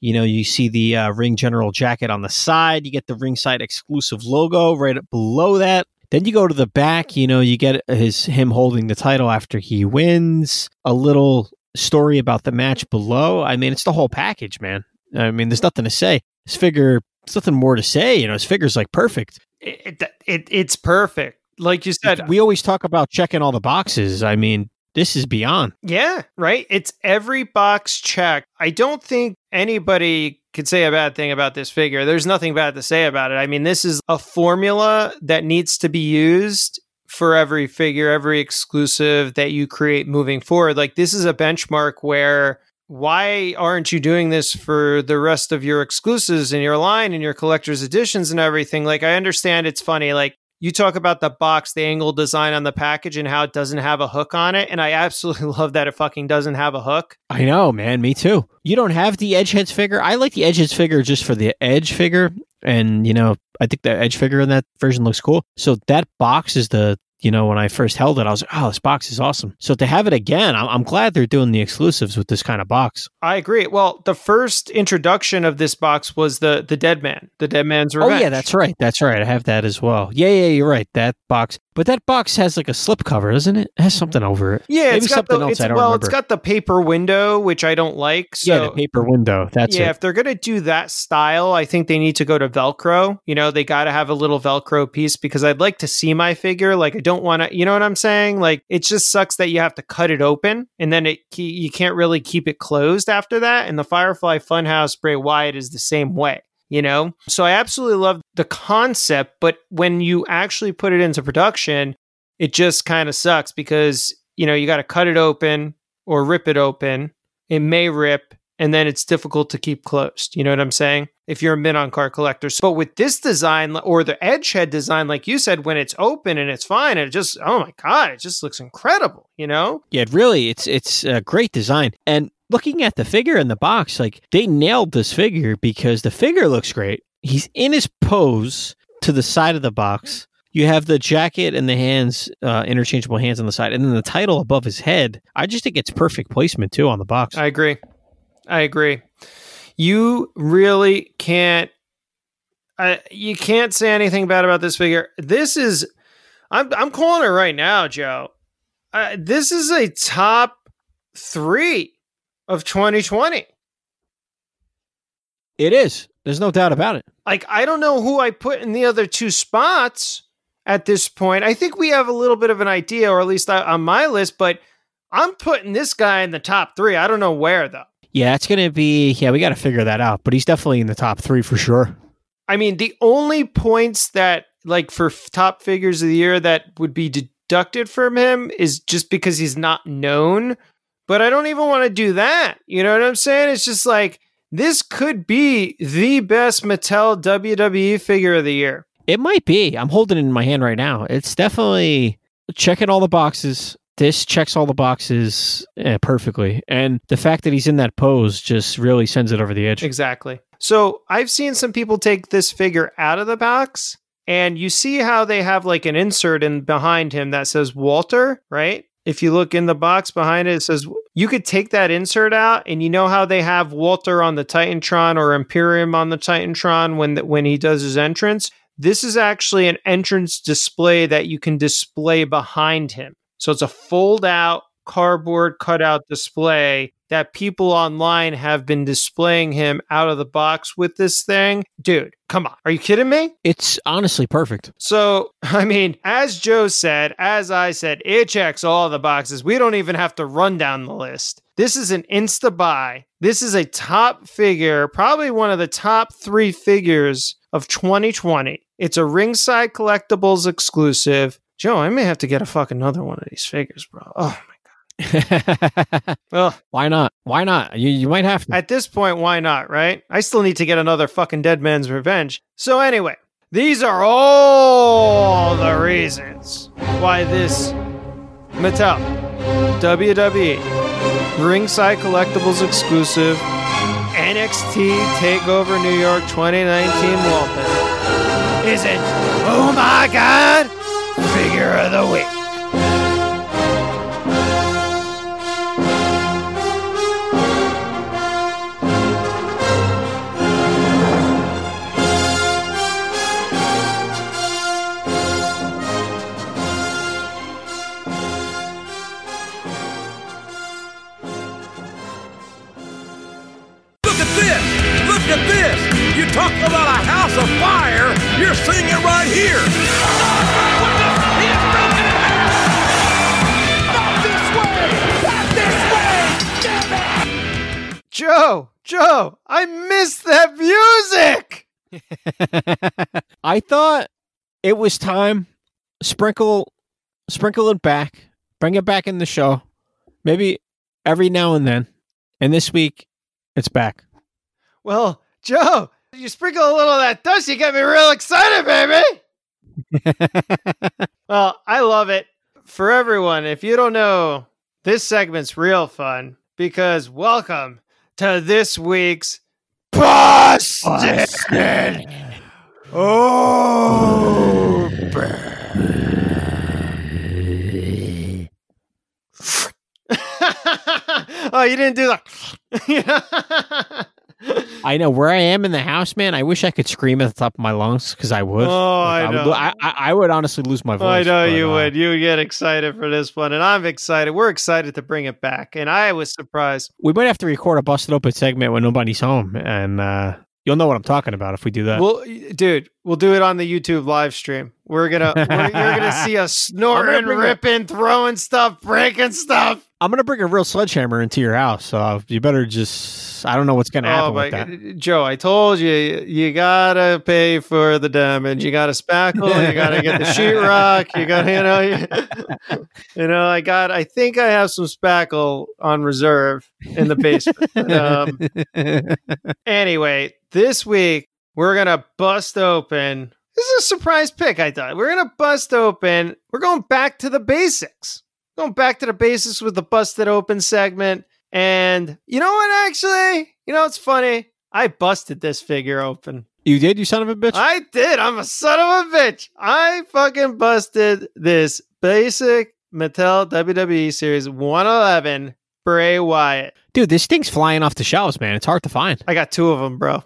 You know, you see the Ring General jacket on the side. You get the ringside exclusive logo right up below that. Then you go to the back, you know, you get him holding the title after he wins. A little story about the match below. I mean, it's the whole package, man. I mean, there's nothing to say. This figure, there's nothing more to say. You know, his figure's like perfect. It's perfect. Like you said. We always talk about checking all the boxes. I mean, this is beyond. Yeah, right? It's every box check. I don't think anybody could say a bad thing about this figure. There's nothing bad to say about it. I mean, this is a formula that needs to be used for every figure, every exclusive that you create moving forward. Like, this is a benchmark where why aren't you doing this for the rest of your exclusives in your line and your collector's editions and everything? Like, I understand it's funny. Like, you talk about the box, the angle design on the package and how it doesn't have a hook on it. And I absolutely love that it fucking doesn't have a hook. I know, man. Me too. You don't have the Edgeheads figure. I like the Edgeheads figure just for the Edge figure. And, you know, I think the Edge figure in that version looks cool. So that box is you know, when I first held it, I was like, oh, this box is awesome. So to have it again, I'm glad they're doing the exclusives with this kind of box. I agree. Well, the first introduction of this box was the Dead Man, the Dead Man's Revenge. Oh, yeah, that's right. That's right. I have that as well. Yeah, you're right. That box. But that box has like a slip cover, doesn't it? It has something over it. Yeah, maybe it's got something else I don't remember. Well, it's got the paper window, which I don't like. So, yeah, the paper window. That's it. Yeah, if they're going to do that style, I think they need to go to Velcro. You know, they got to have a little Velcro piece because I'd like to see my figure. Like, I don't want to, you know what I'm saying? Like, it just sucks that you have to cut it open and then you can't really keep it closed after that. And the Firefly Funhouse Bray Wyatt is the same way, you know? So I absolutely love the concept, but when you actually put it into production, it just kind of sucks because, you know, you got to cut it open or rip it open. It may rip and then it's difficult to keep closed. You know what I'm saying? If you're a Mint on Card collector. So with this design or the Edgehead design, like you said, when it's open and it's fine, it just, oh my God, it just looks incredible, you know? Yeah, really, it's a great design. And looking at the figure in the box, like they nailed this figure because the figure looks great. He's in his pose to the side of the box. You have the jacket and the hands, interchangeable hands on the side. And then the title above his head. I just think it's perfect placement too on the box. I agree. You really can't, you can't say anything bad about this figure. This is, I'm calling it right now, Joe. This is a top 3 of 2020. It is. There's no doubt about it. Like, I don't know who I put in the other 2 spots at this point. I think we have a little bit of an idea, or at least on my list, but I'm putting this guy in the top 3. I don't know where though. Yeah, it's going to be, we got to figure that out, but he's definitely in the top 3 for sure. I mean, the only points that like for top figures of the year that would be deducted from him is just because he's not known. But I don't even want to do that. You know what I'm saying? It's just like, this could be the best Mattel WWE figure of the year. It might be. I'm holding it in my hand right now. It's definitely checking all the boxes. This checks all the boxes perfectly. And the fact that he's in that pose just really sends it over the edge. Exactly. So I've seen some people take this figure out of the box, and you see how they have like an insert in behind him that says Walter, right? If you look in the box behind it, it says, you could take that insert out, and you know how they have Walter on the Titantron or Imperium on the Titantron when he does his entrance? This is actually an entrance display that you can display behind him. So it's a fold-out cardboard cutout display that people online have been displaying him out of the box with this thing. Dude, come on. Are you kidding me? It's honestly perfect. So, I mean, as Joe said, as I said, it checks all the boxes. We don't even have to run down the list. This is an insta-buy. This is a top figure, probably one of the top three figures of 2020. It's a Ringside Collectibles exclusive. Joe, I may have to get a fucking another one of these figures, bro. Oh, my. Well, why not? Why not? You might have to. At this point, why not, right? I still need to get another fucking Dead Man's Revenge. So anyway, these are all the reasons why this Mattel WWE Ringside Collectibles exclusive NXT TakeOver New York 2019 Walton is an Oh My God Figure of the Week. Look at this! You talk about a house of fire, you're seeing it right here! Not this way! Not this way! Damn it! Joe! I missed that music! I thought it was time. Sprinkle it back. Bring it back in the show. Maybe every now and then. And this week, it's back. Well, Joe, you sprinkle a little of that dust, you got me real excited, baby. Well, I love it. For everyone, if you don't know, this segment's real fun because welcome to this week's Busted Open. Oh, you didn't do that. I know where I am in the house, man. I wish I could scream at the top of my lungs because I would. Oh, I know. I would honestly lose my voice. I know you would. You would get excited for this one, and I'm excited. We're excited to bring it back, and I was surprised. We might have to record a Busted Open segment when nobody's home, and you'll know what I'm talking about if we do that. Well, dude, we'll do it on the YouTube live stream. You're gonna see us snorting, ripping, throwing stuff, breaking stuff. I'm gonna bring a real sledgehammer into your house, so you better just—I don't know what's gonna happen with that. Joe, I told you, you gotta pay for the damage. You gotta spackle. You gotta get the sheetrock. You gotta, I think I have some spackle on reserve in the basement. Anyway, this week we're gonna bust open. This is a surprise pick. I thought we're gonna bust open. We're going back to the basics. Going back to the basics with the Busted Open segment. And you know what, actually? You know, it's funny. I busted this figure open. You did, you son of a bitch? I did. I'm a son of a bitch. I fucking busted this basic Mattel WWE Series 111 Bray Wyatt. Dude, this thing's flying off the shelves, man. It's hard to find. I got two of them, bro.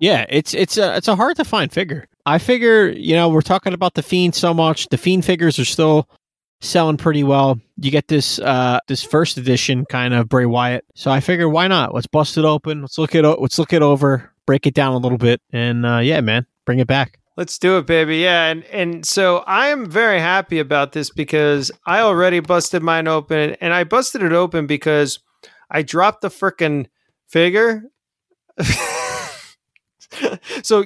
Yeah, it's a hard to find figure. I figure, we're talking about The Fiend so much. The Fiend figures are still selling pretty well. You get this this first edition kind of Bray Wyatt. So I figured, why not? Let's bust it open. Let's look it over, break it down a little bit, and yeah, man, bring it back. Let's do it, baby. Yeah, and so I'm very happy about this because I already busted mine open, and I busted it open because I dropped the freaking figure. So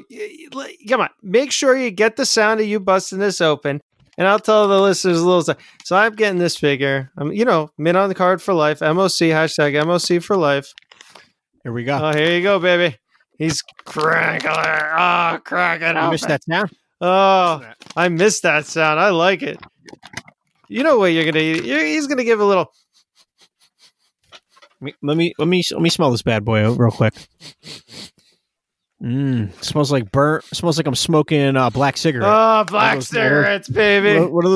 come on, make sure you get the sound of you busting this open. And I'll tell the listeners a little something. So I'm getting this figure. I'm, you know, mint on the card for life. MOC, hashtag MOC for life. Here we go. Oh, here you go, baby. He's crackler. Oh, cracking up. You missed that sound? Oh, I missed that sound. I like it. You know what you're going to do. He's going to give a little. Let me smell this bad boy real quick. Smells like burnt. Smells like I'm smoking black cigarette. Oh, black cigarettes, baby. What are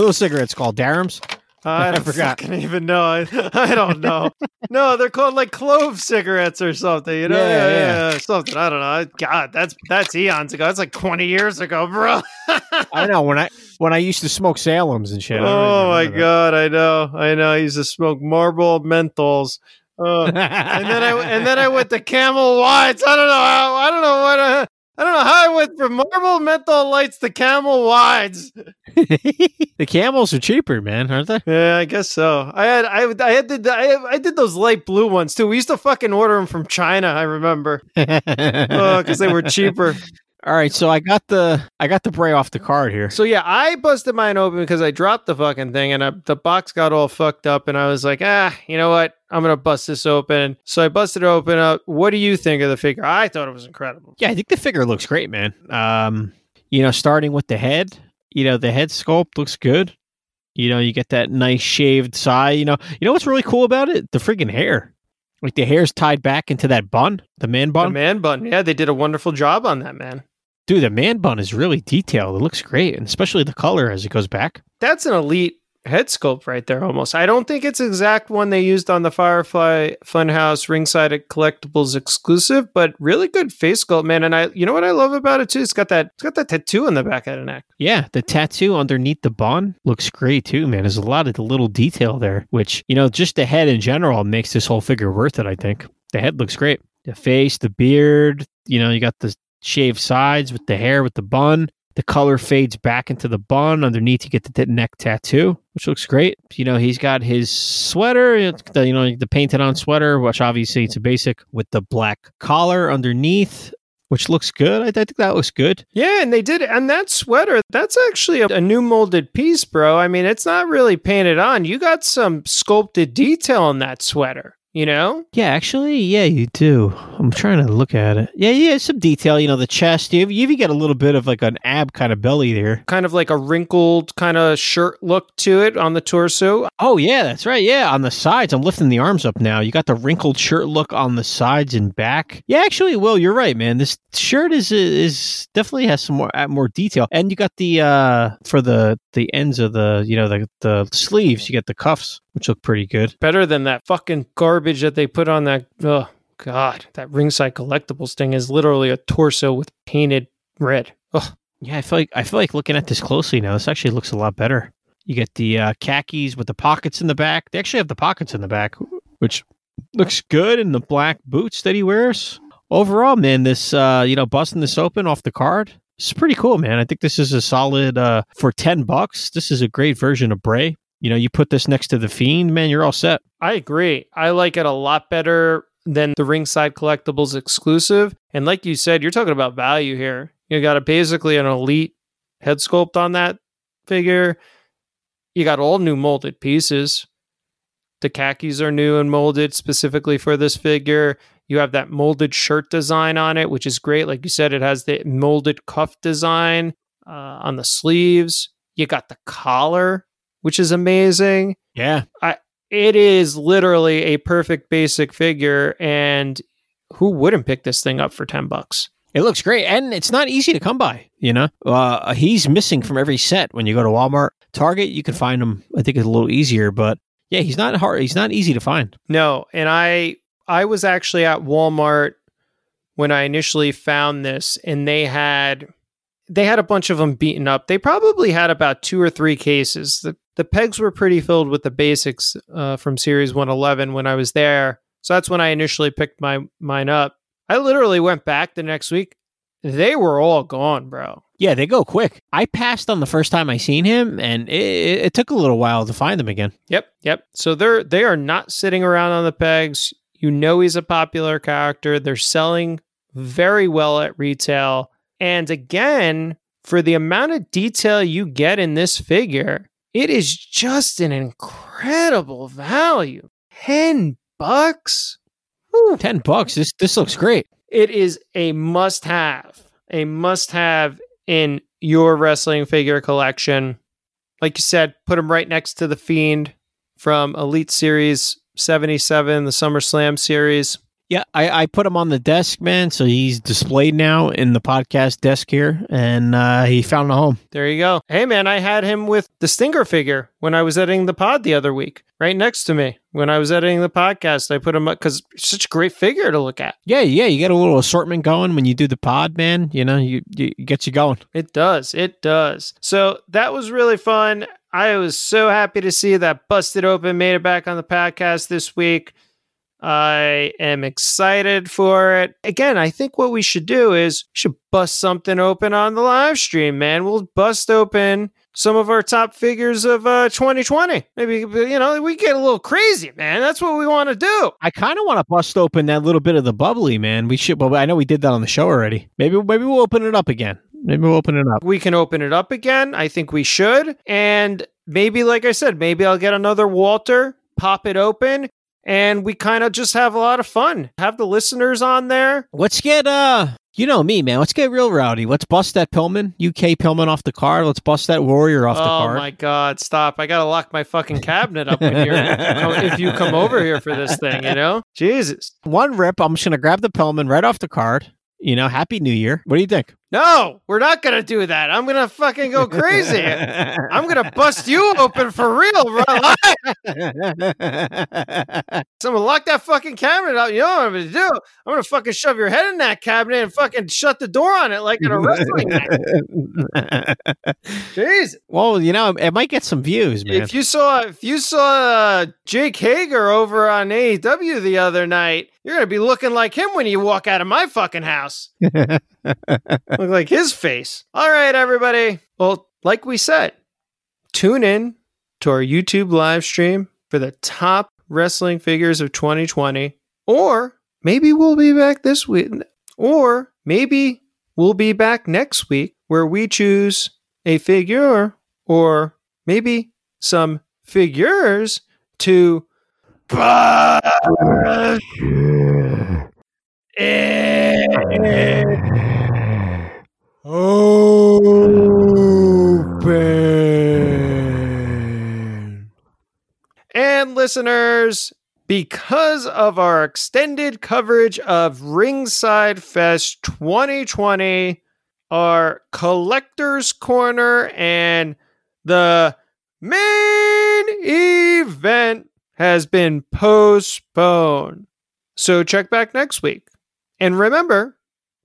those cigarettes called? Darums? I forgot. I don't even know. I don't know. No, they're called like clove cigarettes or something. You know, yeah. Something. I don't know. God, that's eons ago. That's like 20 years ago, bro. I know when I used to smoke Salem's and shit. Oh my God, I know. I used to smoke Marlboro menthols. And then I went to Camel Whites. I don't know how I went from Marlboro menthol lights to Camel Wides. The Camels are cheaper, man, aren't they? Yeah, I guess so. I did those light blue ones too. We used to fucking order them from China. I remember, because they were cheaper. All right, so I got the Bray off the card here. So yeah, I busted mine open because I dropped the fucking thing and the box got all fucked up. And I was like, you know what? I'm gonna bust this open. So I busted it open up. What do you think of the figure? I thought it was incredible. Yeah, I think the figure looks great, man. You know, starting with the head. You know, the head sculpt looks good. You know, you get that nice shaved side. You know what's really cool about it? The freaking hair. Like the hair's tied back into that bun, the man bun. The man bun. Yeah, they did a wonderful job on that, man. Dude, the man bun is really detailed. It looks great, and especially the color as it goes back. That's an elite head sculpt right there, almost. I don't think it's exact one they used on the Firefly Funhouse Ringside Collectibles exclusive, but really good face sculpt, man. And you know what I love about it too? It's got that tattoo on the back of the neck. Yeah, the tattoo underneath the bun looks great too, man. There's a lot of the little detail there, which just the head in general makes this whole figure worth it. I think the head looks great. The face, the beard, you got the shaved sides with the hair, with the bun. The color fades back into the bun. Underneath, you get the neck tattoo, which looks great. He's got his sweater, the painted on sweater, which obviously it's a basic, with the black collar underneath, which looks good. I think that looks good. Yeah, and they did. And that sweater, that's actually a new molded piece, bro. I mean, it's not really painted on. You got some sculpted detail on that sweater. Yeah, actually, yeah, you do. I'm trying to look at it. Yeah, some detail, the chest. You even get a little bit of like an ab kind of belly there. Kind of like a wrinkled kind of shirt look to it on the torso. Oh, yeah, that's right. Yeah, on the sides. I'm lifting the arms up now. You got the wrinkled shirt look on the sides and back. Yeah, actually, Will, you're right, man. This shirt is definitely has some more detail. And you got the, for the ends of the, the sleeves, you get the cuffs, which look pretty good. Better than that fucking garbage that they put on that. Oh, God. That Ringside Collectibles thing is literally a torso with painted red. Ugh. Yeah, I feel like looking at this closely now, this actually looks a lot better. You get the khakis with the pockets in the back. They actually have the pockets in the back, which looks good, and the black boots that he wears. Overall, man, this, busting this open off the card, it's pretty cool, man. I think this is a solid, for $10, this is a great version of Bray. You put this next to The Fiend, man, you're all set. I agree. I like it a lot better than the Ringside Collectibles exclusive. And like you said, you're talking about value here. You got basically an elite head sculpt on that figure. You got all new molded pieces. The khakis are new and molded specifically for this figure. You have that molded shirt design on it, which is great. Like you said, it has the molded cuff design on the sleeves. You got the collar, which is amazing. Yeah. It is literally a perfect basic figure, and who wouldn't pick this thing up for $10? It looks great, and it's not easy to come by, He's missing from every set. When you go to Walmart, Target, you can find him, I think, it's a little easier, but yeah, he's not hard. He's not easy to find. No, and I was actually at Walmart when I initially found this, and they had a bunch of them beaten up. They probably had about 2 or 3 cases. The pegs were pretty filled with the basics from Series 111 when I was there. So that's when I initially picked mine up. I literally went back the next week. They were all gone, bro. Yeah, they go quick. I passed on the first time I seen him, and it took a little while to find them again. Yep. So they are not sitting around on the pegs. He's a popular character. They're selling very well at retail. And again, for the amount of detail you get in this figure, it is just an incredible value. $10. Whew. $10. This looks great. It is a must-have in your wrestling figure collection. Like you said, put them right next to The Fiend from Elite Series 77, the SummerSlam series. Yeah, I put him on the desk, man. So he's displayed now in the podcast desk here, and he found a home. There you go. Hey, man, I had him with the Stinger figure when I was editing the pod the other week, right next to me. When I was editing the podcast, I put him up because it's such a great figure to look at. Yeah, you get a little assortment going when you do the pod, man. You know, you gets you going. It does. So that was really fun. I was so happy to see that Busted Open made it back on the podcast this week. I am excited for it. Again, I think what we should do is we should bust something open on the live stream, man. We'll bust open some of our top figures of 2020. Maybe, you know, we get a little crazy, man. That's what we want to do. I kind of want to bust open that little bit of the bubbly, man. We should, but I know we did that on the show already. Maybe we'll open it up again. Maybe we'll open it up. We can open it up again. I think we should. And maybe, like I said, maybe I'll get another Walter, pop it open. And we kind of just have a lot of fun. Have the listeners on there. Let's get, you know me, man. Let's get real rowdy. Let's bust that Pillman, UK Pillman off the card. Let's bust that Warrior off the card. Oh, my God. Stop. I got to lock my fucking cabinet up in here if you come over here for this thing, you know? Jesus. One rip, I'm just going to grab the Pillman right off the card. You know, Happy New Year. What do you think? No, we're not going to do that. I'm going to fucking go crazy. I'm going to bust you open for real, bro. Someone lock that fucking cabinet out. You know what I'm going to do? I'm going to fucking shove your head in that cabinet and fucking shut the door on it like in a wrestling match. Jeez. Well, you know, it might get some views, man. If you saw Jake Hager over on AEW the other night, you're going to be looking like him when you walk out of my fucking house. Look like his face. All right, everybody. Well, like we said, tune in to our YouTube live stream for the top wrestling figures of 2020. Or maybe we'll be back this week. Or maybe we'll be back next week where we choose a figure or maybe some figures to open. And listeners, because of our extended coverage of Ringside Fest 2020, our Collector's Corner and the main event has been postponed. So check back next week. And remember,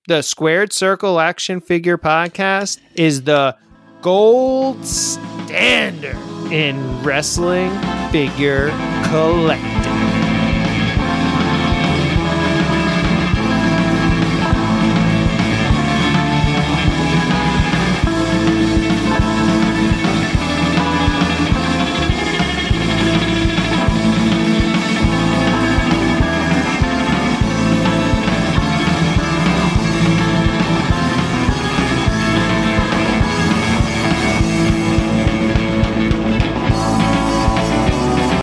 the Squared Circle Action Figure Podcast is the gold standard in wrestling figure collecting.